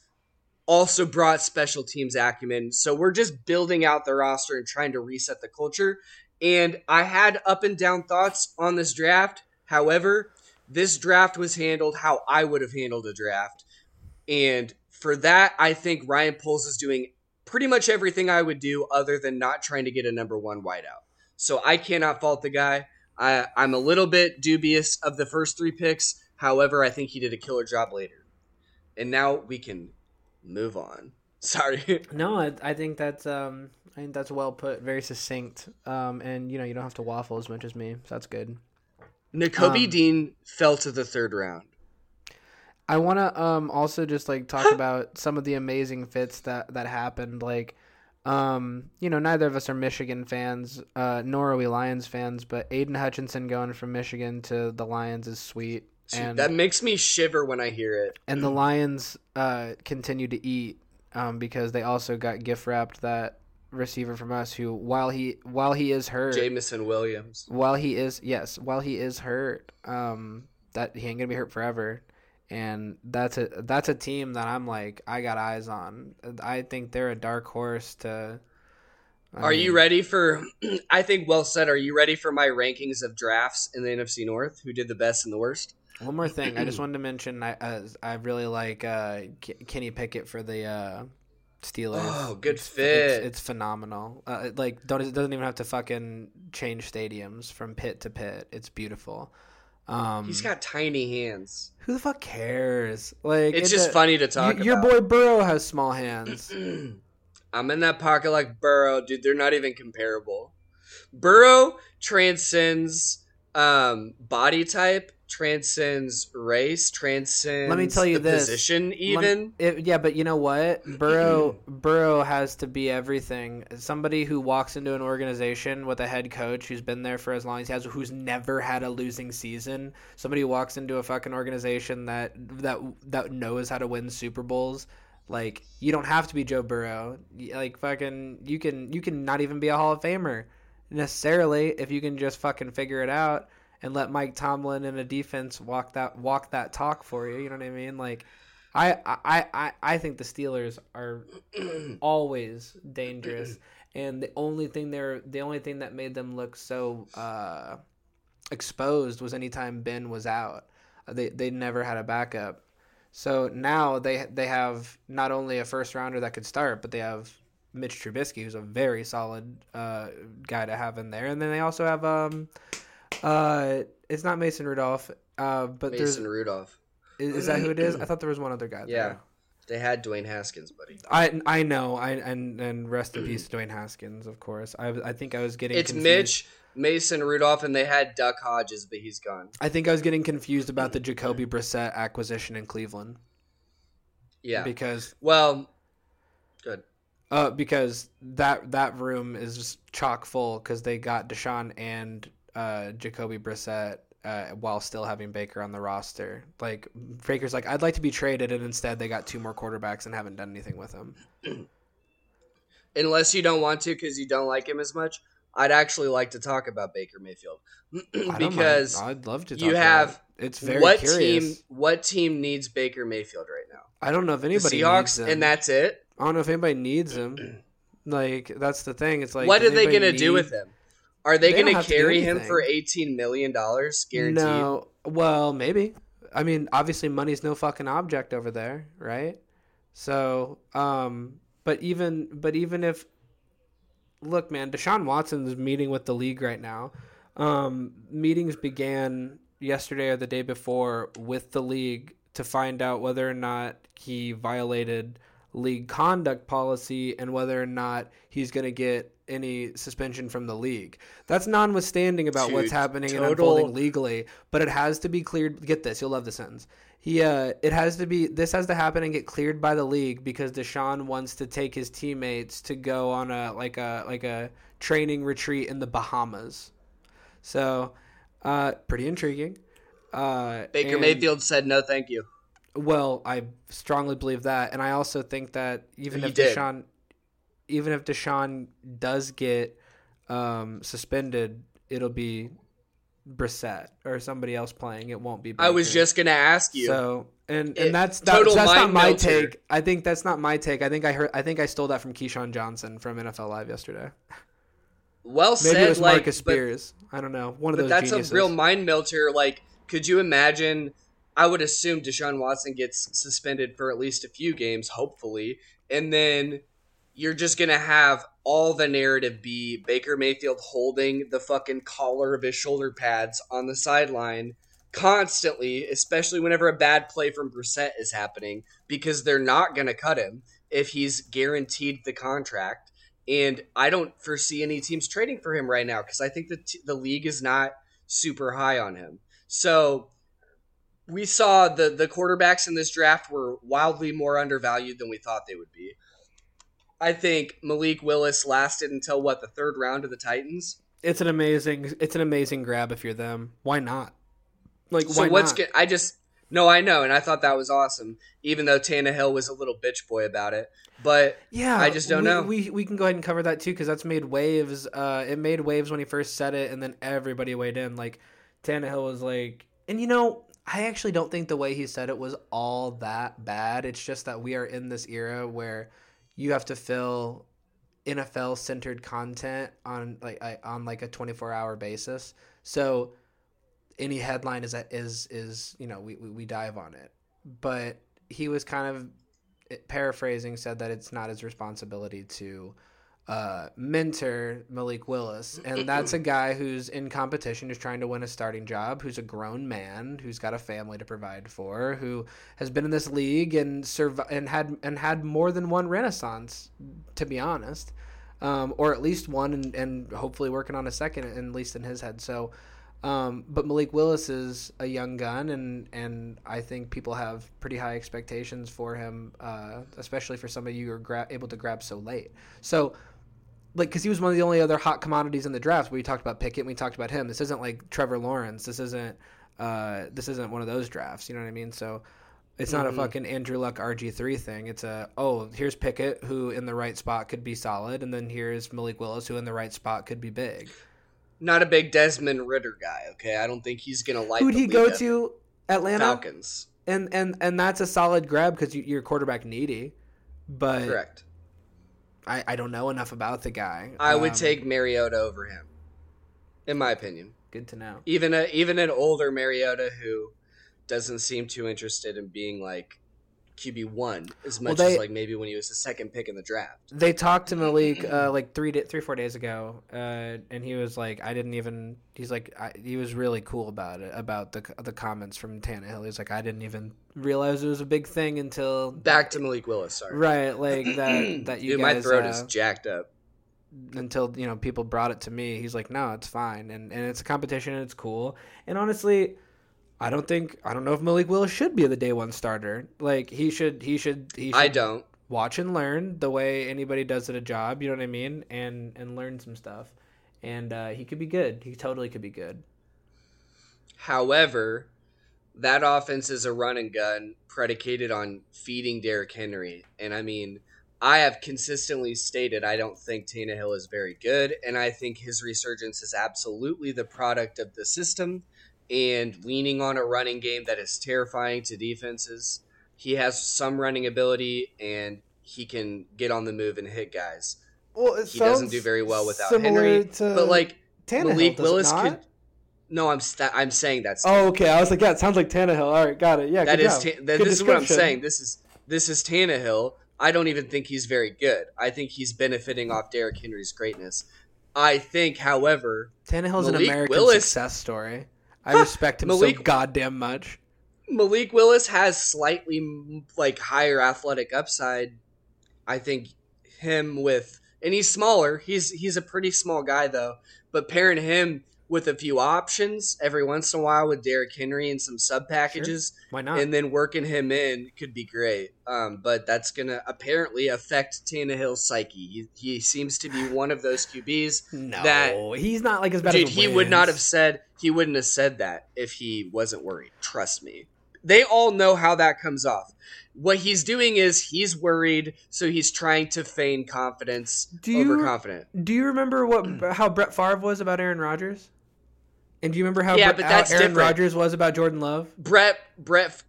also brought special teams acumen. So we're just building out the roster and trying to reset the culture. And I had up and down thoughts on this draft. However, this draft was handled how I would have handled a draft. And for that, I think Ryan Poles is doing pretty much everything I would do other than not trying to get a number one wideout. So I cannot fault the guy. I, I'm a little bit dubious of the first three picks. However, I think he did a killer job later. And now we can move on. Sorry. No, I, I think that's um, I think that's well put, very succinct. Um, and you know, you don't have to waffle as much as me, so that's good. Nakobe um, Dean fell to the third round. I want to um also just like talk about some of the amazing fits that that happened. Like, um, you know, neither of us are Michigan fans, uh, nor are we Lions fans. But Aiden Hutchinson going from Michigan to the Lions is sweet. Dude, and that makes me shiver when I hear it. And the Lions uh, continue to eat um, because they also got gift wrapped that receiver from us who, while he while he is hurt, Jameson Williams. While he is yes, while he is hurt, um, that he ain't gonna be hurt forever. And that's a that's a team that I'm like I got eyes on. I think they're a dark horse to I are mean, you ready for, I think well said, are you ready for my rankings of drafts in the N F C North? Who did the best and the worst? One more thing. I just wanted to mention I uh, I really like uh, K- Kenny Pickett for the uh, Steelers. Oh, good it's, fit. It's, it's phenomenal. Uh, it, like, don't, it doesn't even have to fucking change stadiums from pit to pit. It's beautiful. Um, He's got tiny hands. Who the fuck cares? Like, It's, it's just a, funny to talk y- about. Your boy Burrow has small hands. I'm in that pocket like Burrow. Dude, they're not even comparable. Burrow transcends um, body type, transcends race, transcends Let me tell you the this. position even. Me, it, yeah, but you know what? Burrow Burrow has to be everything. Somebody who walks into an organization with a head coach who's been there for as long as he has, who's never had a losing season, somebody who walks into a fucking organization that that that knows how to win Super Bowls. Like, you don't have to be Joe Burrow. Like, fucking, you can you can not even be a Hall of Famer necessarily if you can just fucking figure it out and let Mike Tomlin and a defense walk that walk that talk for you. You know what I mean? Like, I I I, I think the Steelers are always dangerous, and the only thing they're the only thing that made them look so uh, exposed was anytime Ben was out. They they never had a backup. So now they they have not only a first rounder that could start, but they have Mitch Trubisky, who's a very solid uh, guy to have in there, and then they also have um, uh, it's not Mason Rudolph, uh, but Mason Rudolph. Is, is that who it is? I thought there was one other guy. Yeah, there. They had Dwayne Haskins, buddy. I I know. I and and rest in peace, Dwayne Haskins, of course. I I think I was getting it's confused. Mitch. Mason Rudolph, and they had Duck Hodges, but he's gone. I think I was getting confused about the Jacoby Brissett acquisition in Cleveland. Yeah, because well, good. Uh, because that that room is just chock full because they got Deshaun and uh, Jacoby Brissett uh, while still having Baker on the roster. Like, Baker's like, I'd like to be traded, and instead they got two more quarterbacks and haven't done anything with him. Unless you don't want to because you don't like him as much. I'd actually like to talk about Baker Mayfield because I I'd love to talk you have about it. It's very what curious. Team what team needs Baker Mayfield right now? I don't know if anybody the Seahawks, needs him. And that's it. I don't know if anybody needs him. Like, that's the thing. It's like, what are they going to do with him? Are they, they going to carry him for eighteen million dollars guaranteed? No. Well, maybe. I mean, obviously money's no fucking object over there, right? So, um, but even but even if look, man, Deshaun Watson's meeting with the league right now. Um, meetings began yesterday or the day before with the league to find out whether or not he violated league conduct policy and whether or not he's going to get any suspension from the league. That's notwithstanding about Dude, what's happening total... and unfolding legally, but it has to be cleared. Get this. You'll love the sentence. He, uh, it has to be, this has to happen and get cleared by the league because Deshaun wants to take his teammates to go on a, like a, like a training retreat in the Bahamas. So, uh, pretty intriguing. Uh, Baker and, Mayfield said, no, thank you. Well, I strongly believe that. And I also think that even he if did. Deshaun, even if Deshaun does get, um, suspended, it'll be Brissett or somebody else playing. It won't be Baker. I was just gonna ask you. So and, and that's that, that's not my melter. take. I think that's not my take. I think I heard. I think I stole that from Keyshawn Johnson from N F L Live yesterday. Well Maybe said. Maybe it was Marcus like, Spears. But, I don't know. One of but those. That's geniuses. A real mind melter. Like, could you imagine? I would assume Deshaun Watson gets suspended for at least a few games, hopefully, and then you're just gonna have all the narrative be Baker Mayfield holding the fucking collar of his shoulder pads on the sideline constantly, especially whenever a bad play from Brissett is happening, because they're not going to cut him if he's guaranteed the contract. And I don't foresee any teams trading for him right now because I think the, t- the league is not super high on him. So we saw the the quarterbacks in this draft were wildly more undervalued than we thought they would be. I think Malik Willis lasted until what, the third round of the Titans. It's an amazing, it's an amazing grab if you're them. Why not? Like, so why what's not? Good, I just no, I know, and I thought that was awesome. Even though Tannehill was a little bitch boy about it, but yeah, I just don't we, know. We we can go ahead and cover that too because that's made waves. Uh, it made waves when he first said it, and then everybody weighed in. Like, Tannehill was like, and you know. I actually don't think the way he said it was all that bad. It's just that we are in this era where you have to fill N F L centered content on like on like a twenty-four hour basis. So any headline is is is you know we we dive on it. But he was kind of paraphrasing, said that it's not his responsibility to uh, mentor Malik Willis, and that's a guy who's in competition, who's trying to win a starting job, who's a grown man, who's got a family to provide for, who has been in this league and surv- and had and had more than one renaissance, to be honest, um, or at least one, and, and hopefully working on a second, at least in his head. So. Um, but Malik Willis is a young gun, and, and I think people have pretty high expectations for him, uh, especially for somebody you were gra- able to grab so late. So, like, because he was one of the only other hot commodities in the draft. We talked about Pickett, and we talked about him. This isn't like Trevor Lawrence. This isn't uh, this isn't one of those drafts. You know what I mean? So it's not mm-hmm. a fucking Andrew Luck R G three thing. It's a, oh, here's Pickett, who in the right spot could be solid, and then here's Malik Willis, who in the right spot could be big. Not a big Desmond Ridder guy, okay? I don't think he's going to like. Who'd he go to? Atlanta? Falcons. And and and that's a solid grab because you, you're quarterback needy. But correct. I, I don't know enough about the guy. I um, would take Mariota over him, in my opinion. Good to know. Even a even an older Mariota who doesn't seem too interested in being like Q B one as much well, they, as like maybe when he was the second pick in the draft. They talked to Malik uh, like three, three, four days ago, uh, and he was like, I didn't even – he's like I, he was really cool about it, about the the comments from Tannehill. He's like, I didn't even realize it was a big thing until – Back to Malik Willis, sorry. Right, like that, that you Dude, guys – my throat uh, is jacked up. Until, you know, people brought it to me. He's like, no, it's fine, and, and it's a competition and it's cool. And honestly – I don't think I don't know if Malik Willis should be the day one starter. Like he should, he should, he should. I don't watch and learn the way anybody does at a job. You know what I mean? And and learn some stuff. And uh, he could be good. He totally could be good. However, that offense is a run and gun predicated on feeding Derrick Henry. And I mean, I have consistently stated I don't think Tannehill is very good, and I think his resurgence is absolutely the product of the system and leaning on a running game that is terrifying to defenses. He has some running ability, and he can get on the move and hit guys. Well, it he doesn't do very well without Henry, but like Tannehill, Malik Willis could. No, I'm st- I'm saying that's. Oh, okay. I was like, yeah, it sounds like Tannehill. All right, got it. Yeah, that good is. Ta- that, good this is what I'm saying. This is this is Tannehill. I don't even think he's very good. I think he's benefiting off Derrick Henry's greatness. I think, however, Tannehill's Malik an American Willis, success story. I respect him Malik, so goddamn much. Malik Willis has slightly like higher athletic upside. I think him with and he's smaller. He's he's a pretty small guy though. But pairing him with a few options every once in a while with Derrick Henry and some sub packages, sure. Why not? And then working him in could be great. Um, but that's gonna apparently affect Tannehill's psyche. He, he seems to be one of those Q Bs. No, that, he's not like as bad. Dude, as he wins. would not have said he wouldn't have said that if he wasn't worried. Trust me. They all know how that comes off. What he's doing is he's worried, so he's trying to feign confidence, do you, overconfident. Do you remember what how Brett Favre was about Aaron Rodgers? And do you remember how yeah, Bre- Aaron different. Rodgers was about Jordan Love? Brett, Brett,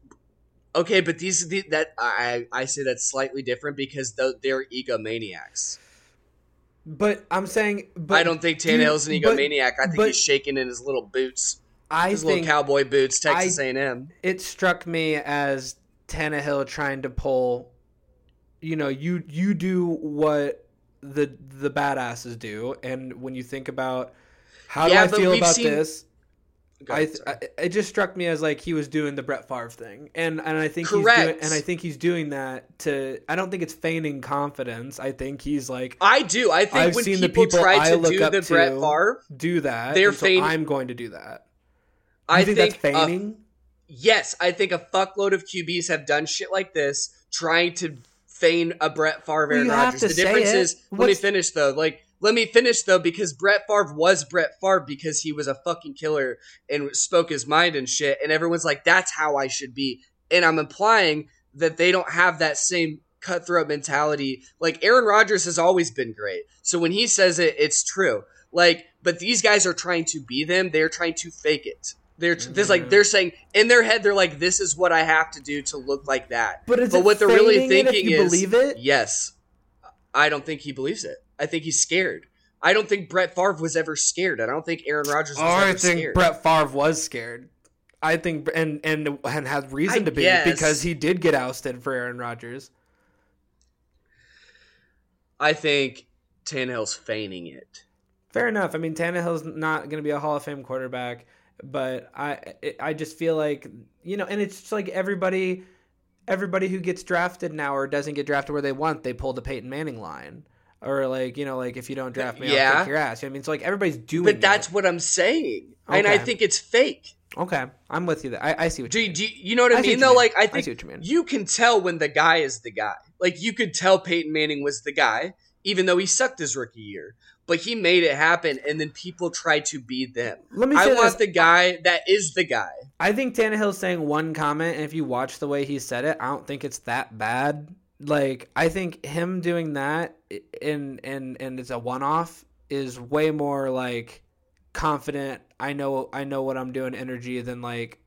okay, but these the, that I I say that's slightly different because they're, they're egomaniacs. But I'm saying, but I don't think Tannehill's an egomaniac. But, I think but, he's shaking in his little boots, I his think, little cowboy boots, Texas I, A and M. It struck me as Tannehill trying to pull, you know, you you do what the the badasses do, and when you think about. How yeah, do I feel about seen... this? I, I it just struck me as like he was doing the Brett Favre thing, and and I think Correct. he's doing, and I think he's doing that to. I don't think it's feigning confidence. I think he's like I do. I think I've when seen people, the people try to do the Brett Favre do that, they're so feigning. I'm going to do that. You I think, think that's feigning. A, yes, I think a fuckload of Q Bs have done shit like this, trying to feign a Brett Favre well, Aaron Rodgers. The difference it. is What's... let me finish though, like. Let me finish, though, because Brett Favre was Brett Favre because he was a fucking killer and spoke his mind and shit. And everyone's like, that's how I should be. And I'm implying that they don't have that same cutthroat mentality. Like, Aaron Rodgers has always been great. So when he says it, it's true. Like, but these guys are trying to be them. They're trying to fake it. They're mm-hmm. this, like they're saying in their head, they're like, this is what I have to do to look like that. But, is but what they're really thinking is, believe it? Yes. I don't think he believes it. I think he's scared. I don't think Brett Favre was ever scared. I don't think Aaron Rodgers was I ever scared. I think Brett Favre was scared. I think and and, and had reason I to be guess. because he did get ousted for Aaron Rodgers. I think Tannehill's feigning it. Fair enough. I mean, Tannehill's not going to be a Hall of Fame quarterback, but I I just feel like, you know, and it's just like everybody everybody who gets drafted now or doesn't get drafted where they want, they pull the Peyton Manning line. Or like, you know, like if you don't draft me, yeah. I'll kick your ass. I mean, it's like everybody's doing But that's it. what I'm saying. Okay. And I think it's fake. Okay. I'm with you there. I, I see what you do, mean. Do you, you know what I, I mean? Though, mean. like I think I see what you, mean. You can tell when the guy is the guy. Like you could tell Peyton Manning was the guy, even though he sucked his rookie year. But he made it happen, and then people try to be them. Let me I want this. the guy that is the guy. I think Tannehill's saying one comment, and if you watch the way he said it, I don't think it's that bad. Like, I think him doing that, and and and it's a one-off, is way more, like, confident, I know I know what I'm doing energy than, like,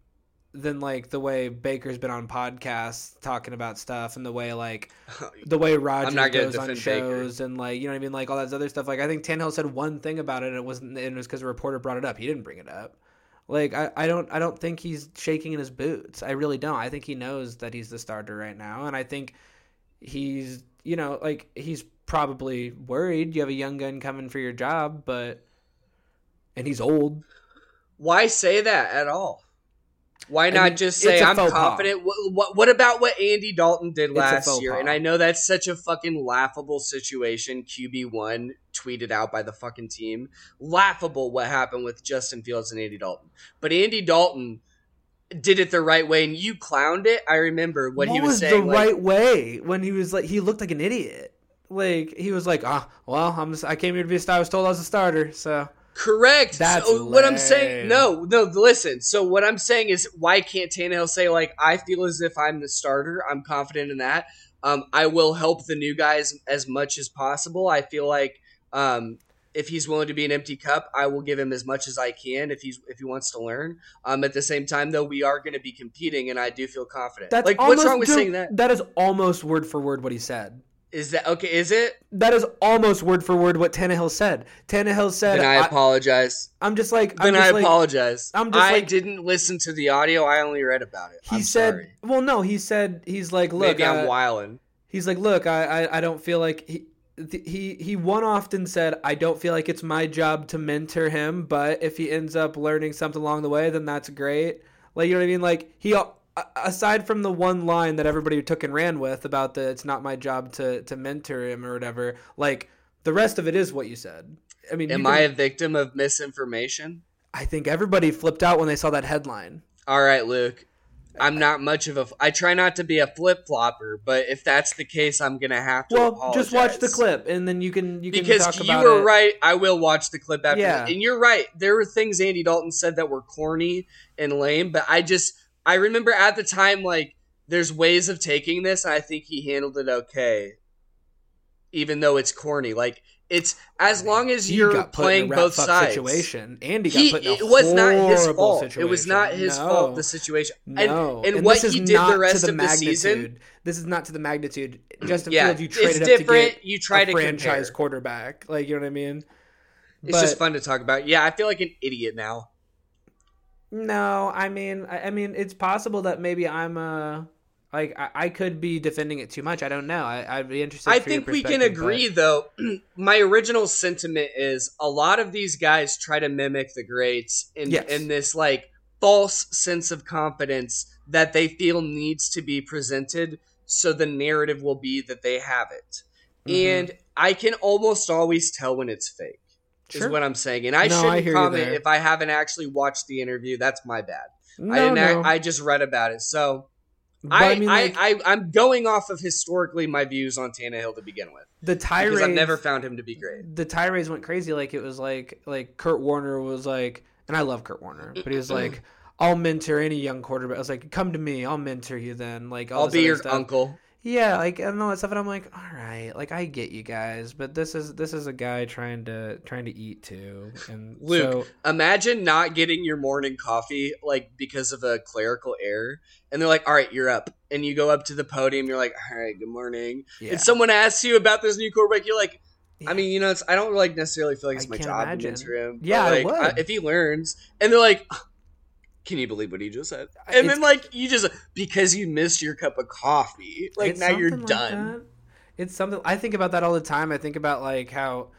than like the way Baker's been on podcasts talking about stuff, and the way like the way Rodgers goes on shows, Baker. and like you know what I mean, like all that other stuff. Like I think Tannehill said one thing about it, and it wasn't, and it was because a reporter brought it up. He didn't bring it up. Like I, I don't I don't think he's shaking in his boots. I really don't. I think he knows that he's the starter right now, and I think he's you know like he's probably worried. You have a young gun coming for your job, but and he's old. Why say that at all? Why not I mean, just say I'm confident? What, what, what about what Andy Dalton did last year? And I know that's such a fucking laughable situation. Q B one tweeted out by the fucking team. Laughable what happened with Justin Fields and Andy Dalton. But Andy Dalton did it the right way, and you clowned it. I remember what, what he was, was saying. What was the like, right way when he was like he looked like an idiot. Like he was like, ah, oh, well, I'm just, I came here to be a star. I was told I was a starter, so. Correct. That's so what I'm saying. No, no, listen. So what I'm saying is, why can't Tannehill say, like, I feel as if I'm the starter. I'm confident in that. Um, I will help the new guys as much as possible. I feel like um, if he's willing to be an empty cup, I will give him as much as I can if he's if he wants to learn. Um, at the same time, though, we are going to be competing, and I do feel confident. That's like, almost, what's wrong with dude, saying that? That is almost word for word what he said. Is that okay? Is it? That is almost word for word what Tannehill said. Tannehill said, Then I apologize. I, I'm just like, I'm then just I like, apologize. I'm just I like, didn't listen to the audio. I only read about it. He I'm said, sorry. Well, no, he said, he's like, look, maybe I'm wilding. He's like, look, I, I, I don't feel like he, he, he one often said, I don't feel like it's my job to mentor him, but if he ends up learning something along the way, then that's great. Like, you know what I mean? Like, he, aside from the one line that everybody took and ran with about the it's not my job to to mentor him or whatever, like the rest of it is what you said. I mean, am I a victim of misinformation? I think everybody flipped out when they saw that headline. All right, Luke. I'm not much of a – I try not to be a flip-flopper, but if that's the case, I'm going to have to Well, apologize. Just watch the clip, and then you can, you can talk about it. Because you were right. I will watch the clip after yeah. that. And you're right. There were things Andy Dalton said that were corny and lame, but I just – I remember at the time, like, there's ways of taking this, and I think he handled it okay, even though it's corny. Like, it's as long as he you're playing both sides. Situation. Andy got he, put in a it was not his fault. Situation. It was not his no. fault. The situation. No. And, and, and what he did the rest the of the season. This is not to the magnitude. Justin yeah, Fields, you traded up to get you try a to franchise compare. quarterback. Like, you know what I mean? But, it's just fun to talk about. Yeah, I feel like an idiot now. No, I mean, I, I mean, it's possible that maybe I'm a like I, I could be defending it too much. I don't know. I, I'd be interested. I think we can agree, but... though. My original sentiment is a lot of these guys try to mimic the greats in yes. in this like false sense of confidence that they feel needs to be presented, so the narrative will be that they have it. Mm-hmm. And I can almost always tell when it's fake. Sure. Is what I'm saying, and I no, shouldn't I comment if I haven't actually watched the interview. That's my bad. No, I didn't. No. I, I just read about it, so I, I, mean, like, I, I, I'm going off of historically my views on Tannehill to begin with. The tirades, because I've never found him to be great. The tirades went crazy. Like it was like like Kurt Warner was like, and I love Kurt Warner, but he was like, "I'll mentor any young quarterback." I was like, "Come to me, I'll mentor you." Then like, all I'll be your stuff. uncle. Yeah, like and all that stuff, and I'm like, all right, like I get you guys, but this is this is a guy trying to trying to eat too. And Luke, so, imagine not getting your morning coffee like because of a clerical error, and they're like, all right, you're up, and you go up to the podium, you're like, all right, good morning, yeah. and someone asks you about this new quarterback, you're like, Yeah. I mean, you know, it's, I don't like necessarily feel like it's I my job imagine. to mentor him. Yeah, like, I I, if he learns, and they're like, can you believe what he just said? And it's, then like you just because you missed your cup of coffee, like now you're like done. That. It's something I think about that all the time. I think about like how,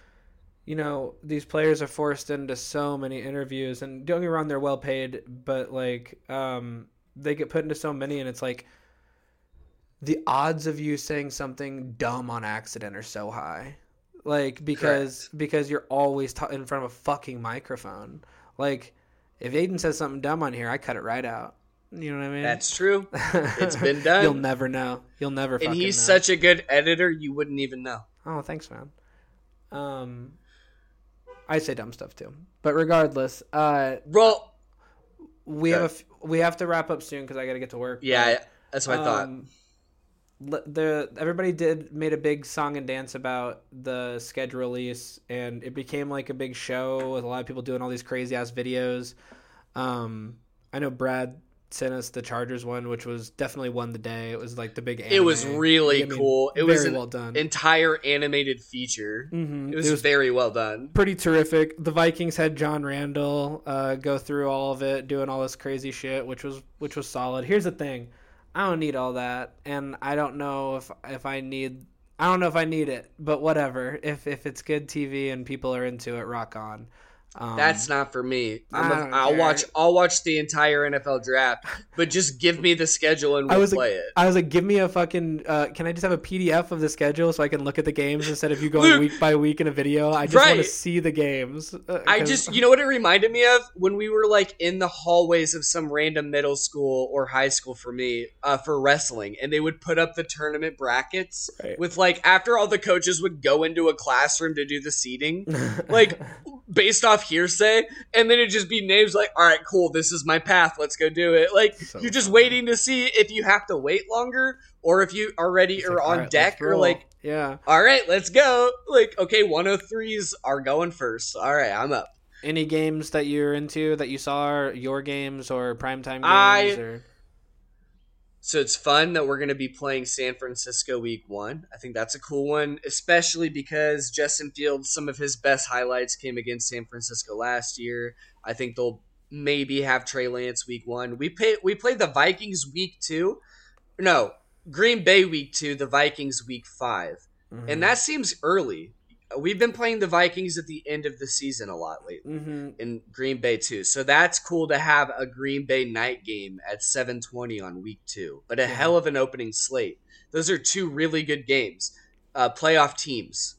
you know, these players are forced into so many interviews, and don't get me wrong, they're well paid, but like um, they get put into so many, and it's like the odds of you saying something dumb on accident are so high. Like because Correct. because you're always ta- in front of a fucking microphone. Like if Aiden says something dumb on here, I cut it right out. You know what I mean? That's true. It's been done. You'll never know. You'll never. And fucking he's know. such a good editor, you wouldn't even know. Oh, thanks, man. Um, I say dumb stuff too, but regardless, uh, roll. We Go. have a f- we have to wrap up soon because I got to get to work. Yeah, but, that's what I thought. Um, The everybody did made a big song and dance about the schedule release, and it became like a big show with a lot of people doing all these crazy ass videos. Um, I know Brad sent us the Chargers one, which was definitely won the day. It was like the big anime. It was really I mean, cool. It was an well done. entire animated feature. Mm-hmm. It was, it was very well done. Pretty terrific. The Vikings had John Randall uh, go through all of it, doing all this crazy shit, which was which was solid. Here's the thing. I don't need all that, and I don't know if if I need I don't know if I need it, but whatever. If if it's good T V and people are into it, rock on. Um, That's not for me. I'm a, I'll watch I'll watch the entire N F L draft, but just give me the schedule and we'll I was play like, it. I was like, give me a fucking. Uh, can I just have a P D F of the schedule so I can look at the games instead of you going Luke, week by week in a video? I just right. want to see the games. Uh, I just, you know what it reminded me of when we were like in the hallways of some random middle school or high school for me uh, for wrestling, and they would put up the tournament brackets right. with like after all the coaches would go into a classroom to do the seating, like based off. hearsay, and then it'd just be names like, all right, cool, this is my path, let's go do it. Like so you're just funny. waiting to see if you have to wait longer or if you already it's are like, on right, deck or like yeah all right let's go like okay one oh threes are going first, all right, I'm up. Any games that you're into that you saw are your games or primetime games? I... or So it's fun that we're going to be playing San Francisco week one. I think that's a cool one, especially because Justin Fields, some of his best highlights came against San Francisco last year. I think they'll maybe have Trey Lance week one. We pay, we played the Vikings week two. No, Green Bay week two, the Vikings week five. Mm-hmm. And that seems early. We've been playing the Vikings at the end of the season a lot lately, mm-hmm. in Green Bay too. So that's cool to have a Green Bay night game at seven twenty on week two, but a yeah. hell of an opening slate. Those are two really good games, uh, playoff teams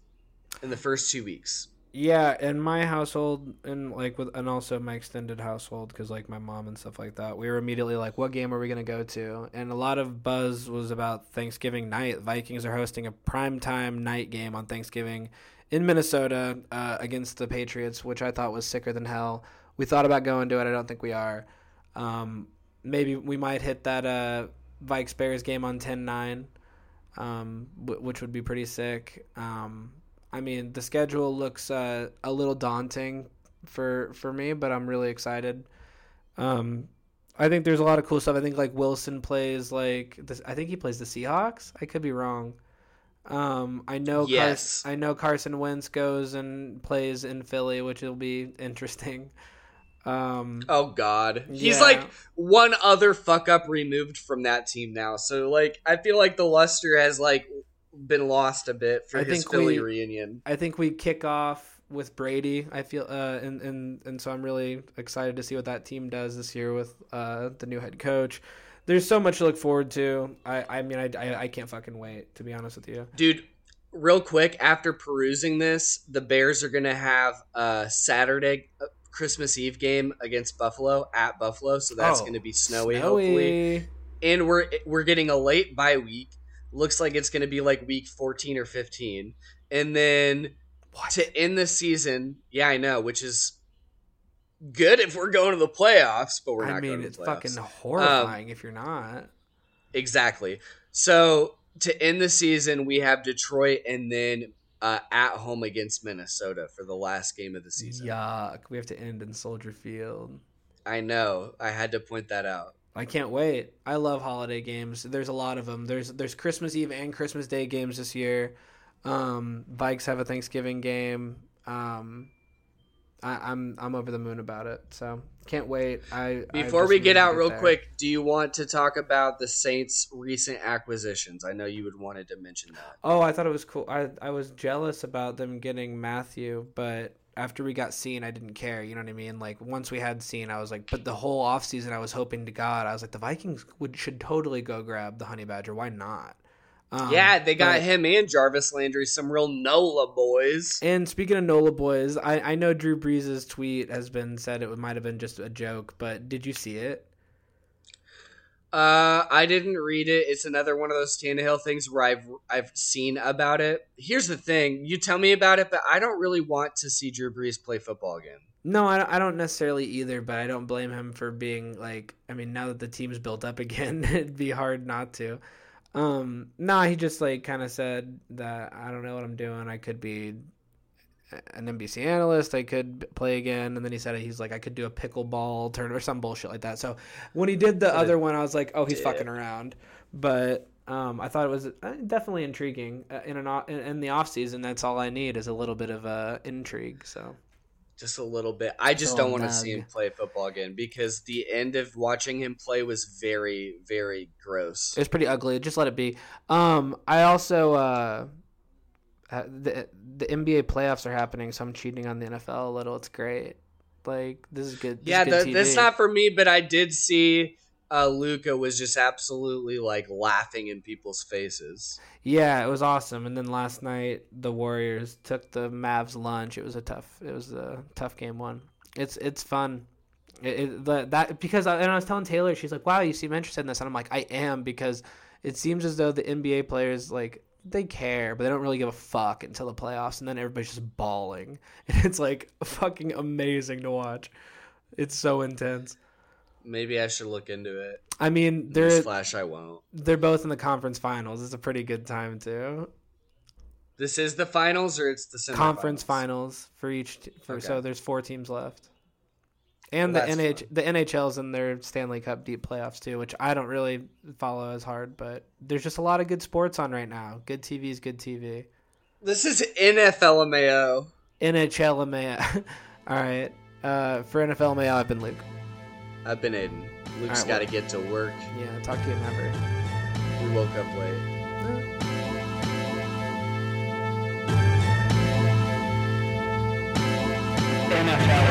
in the first two weeks. Yeah. In my household and like with, and also my extended household, cause like my mom and stuff like that, we were immediately like, what game are we going to go to? And a lot of buzz was about Thanksgiving night. Vikings are hosting a primetime night game on Thanksgiving in Minnesota uh, against the Patriots, which I thought was sicker than hell. We thought about going to it. I don't think we are. Um, maybe we might hit that uh, Vikes Bears game on ten nine, um, w- which would be pretty sick. Um, I mean, the schedule looks uh, a little daunting for for me, but I'm really excited. Um, I think there's a lot of cool stuff. I think like Wilson plays like this. I think he plays the Seahawks. I could be wrong. Um, I know, yes. Carson, I know Carson Wentz goes and plays in Philly, which will be interesting. Um, oh God, yeah. He's like one other fuck up removed from that team now. So like, I feel like the luster has like been lost a bit for I his think Philly we, reunion. I think we kick off with Brady. I feel, uh, and, and, and so I'm really excited to see what that team does this year with, uh, the new head coach. There's so much to look forward to. I, I mean, I, I, I can't fucking wait, to be honest with you. Dude, real quick, after perusing this, the Bears are going to have a Saturday Christmas Eve game against Buffalo, at Buffalo, so that's oh, going to be snowy, snowy, hopefully. And we're we're getting a late bye week. Looks like it's going to be like week fourteen or fifteen. And then what? To end the season, yeah, I know, which is... good if we're going to the playoffs, but we're not I mean, going to the playoffs. It's fucking horrifying um, if you're not. Exactly. So to end the season, we have Detroit and then uh, at home against Minnesota for the last game of the season. Yuck. We have to end in Soldier Field. I know. I had to point that out. I can't wait. I love holiday games. There's a lot of them. There's there's Christmas Eve and Christmas Day games this year. Um, Vikes have a Thanksgiving game. Um, I, I'm I'm over the moon about it, so can't wait. I Before I we get out get real there. quick, do you want to talk about the Saints' recent acquisitions? I know you would wanted to mention that. Oh, I thought it was cool. I, I was jealous about them getting Matthew, but after we got Cine, I didn't care. You know what I mean? Like, once we had Cine, I was like, but the whole offseason, I was hoping to God, I was like, the Vikings would should totally go grab the Honey Badger. Why not? Um, yeah, they got but, him and Jarvis Landry, some real NOLA boys. And speaking of NOLA boys, I, I know Drew Brees' tweet has been said it might have been just a joke, but did you see it? Uh, I didn't read it. It's another one of those Tannehill things where I've I've seen about it. Here's the thing. You tell me about it, but I don't really want to see Drew Brees play football again. No, I don't necessarily either, but I don't blame him for being like, I mean, now that the team's built up again, it'd be hard not to. Um, nah, he just like kind of said that I don't know what I'm doing. I could be an N B C analyst. I could play again. And then he said, he's like, I could do a pickleball turn or some bullshit like that. So when he did the what other one, I was like, oh, he's dip. fucking around. But, um, I thought it was definitely intriguing uh, in an, o- in the off season. That's all I need is a little bit of uh intrigue. So just a little bit. I just oh, don't want to see him play football again because the end of watching him play was very, very gross. It was pretty ugly. Just let it be. Um, I also uh, the the N B A playoffs are happening, so I'm cheating on the N F L a little. It's great. Like this is good. This yeah, is good the, that's not for me. But I did see uh, Luka was just absolutely like laughing in people's faces. Yeah, it was awesome. And then last night, the Warriors took the Mavs lunch. It was a tough. It was a tough game one. It's it's fun. It, it, the, that because I, and I was telling Taylor, she's like, "Wow, you seem interested in this," and I'm like, "I am," because it seems as though the N B A players like they care, but they don't really give a fuck until the playoffs, and then everybody's just bawling, and it's like fucking amazing to watch. It's so intense. Maybe I should look into it. I mean, they're flash. I won't. They're both in the conference finals. It's a pretty good time too. This is the finals, or it's the semifinals? Conference finals for each. T- for, okay. So there's four teams left, and well, the N H fun. the N H L's in their Stanley Cup deep playoffs too, which I don't really follow as hard. But there's just a lot of good sports on right now. Good T V is good T V. This is N F L Mayo. N H L Mayo. All right, uh, for N F L Mayo, I've been Luke. I've been Aiden. Luke's right, got to well, get to work. Yeah, talk to you never. We woke up late. Huh? N F L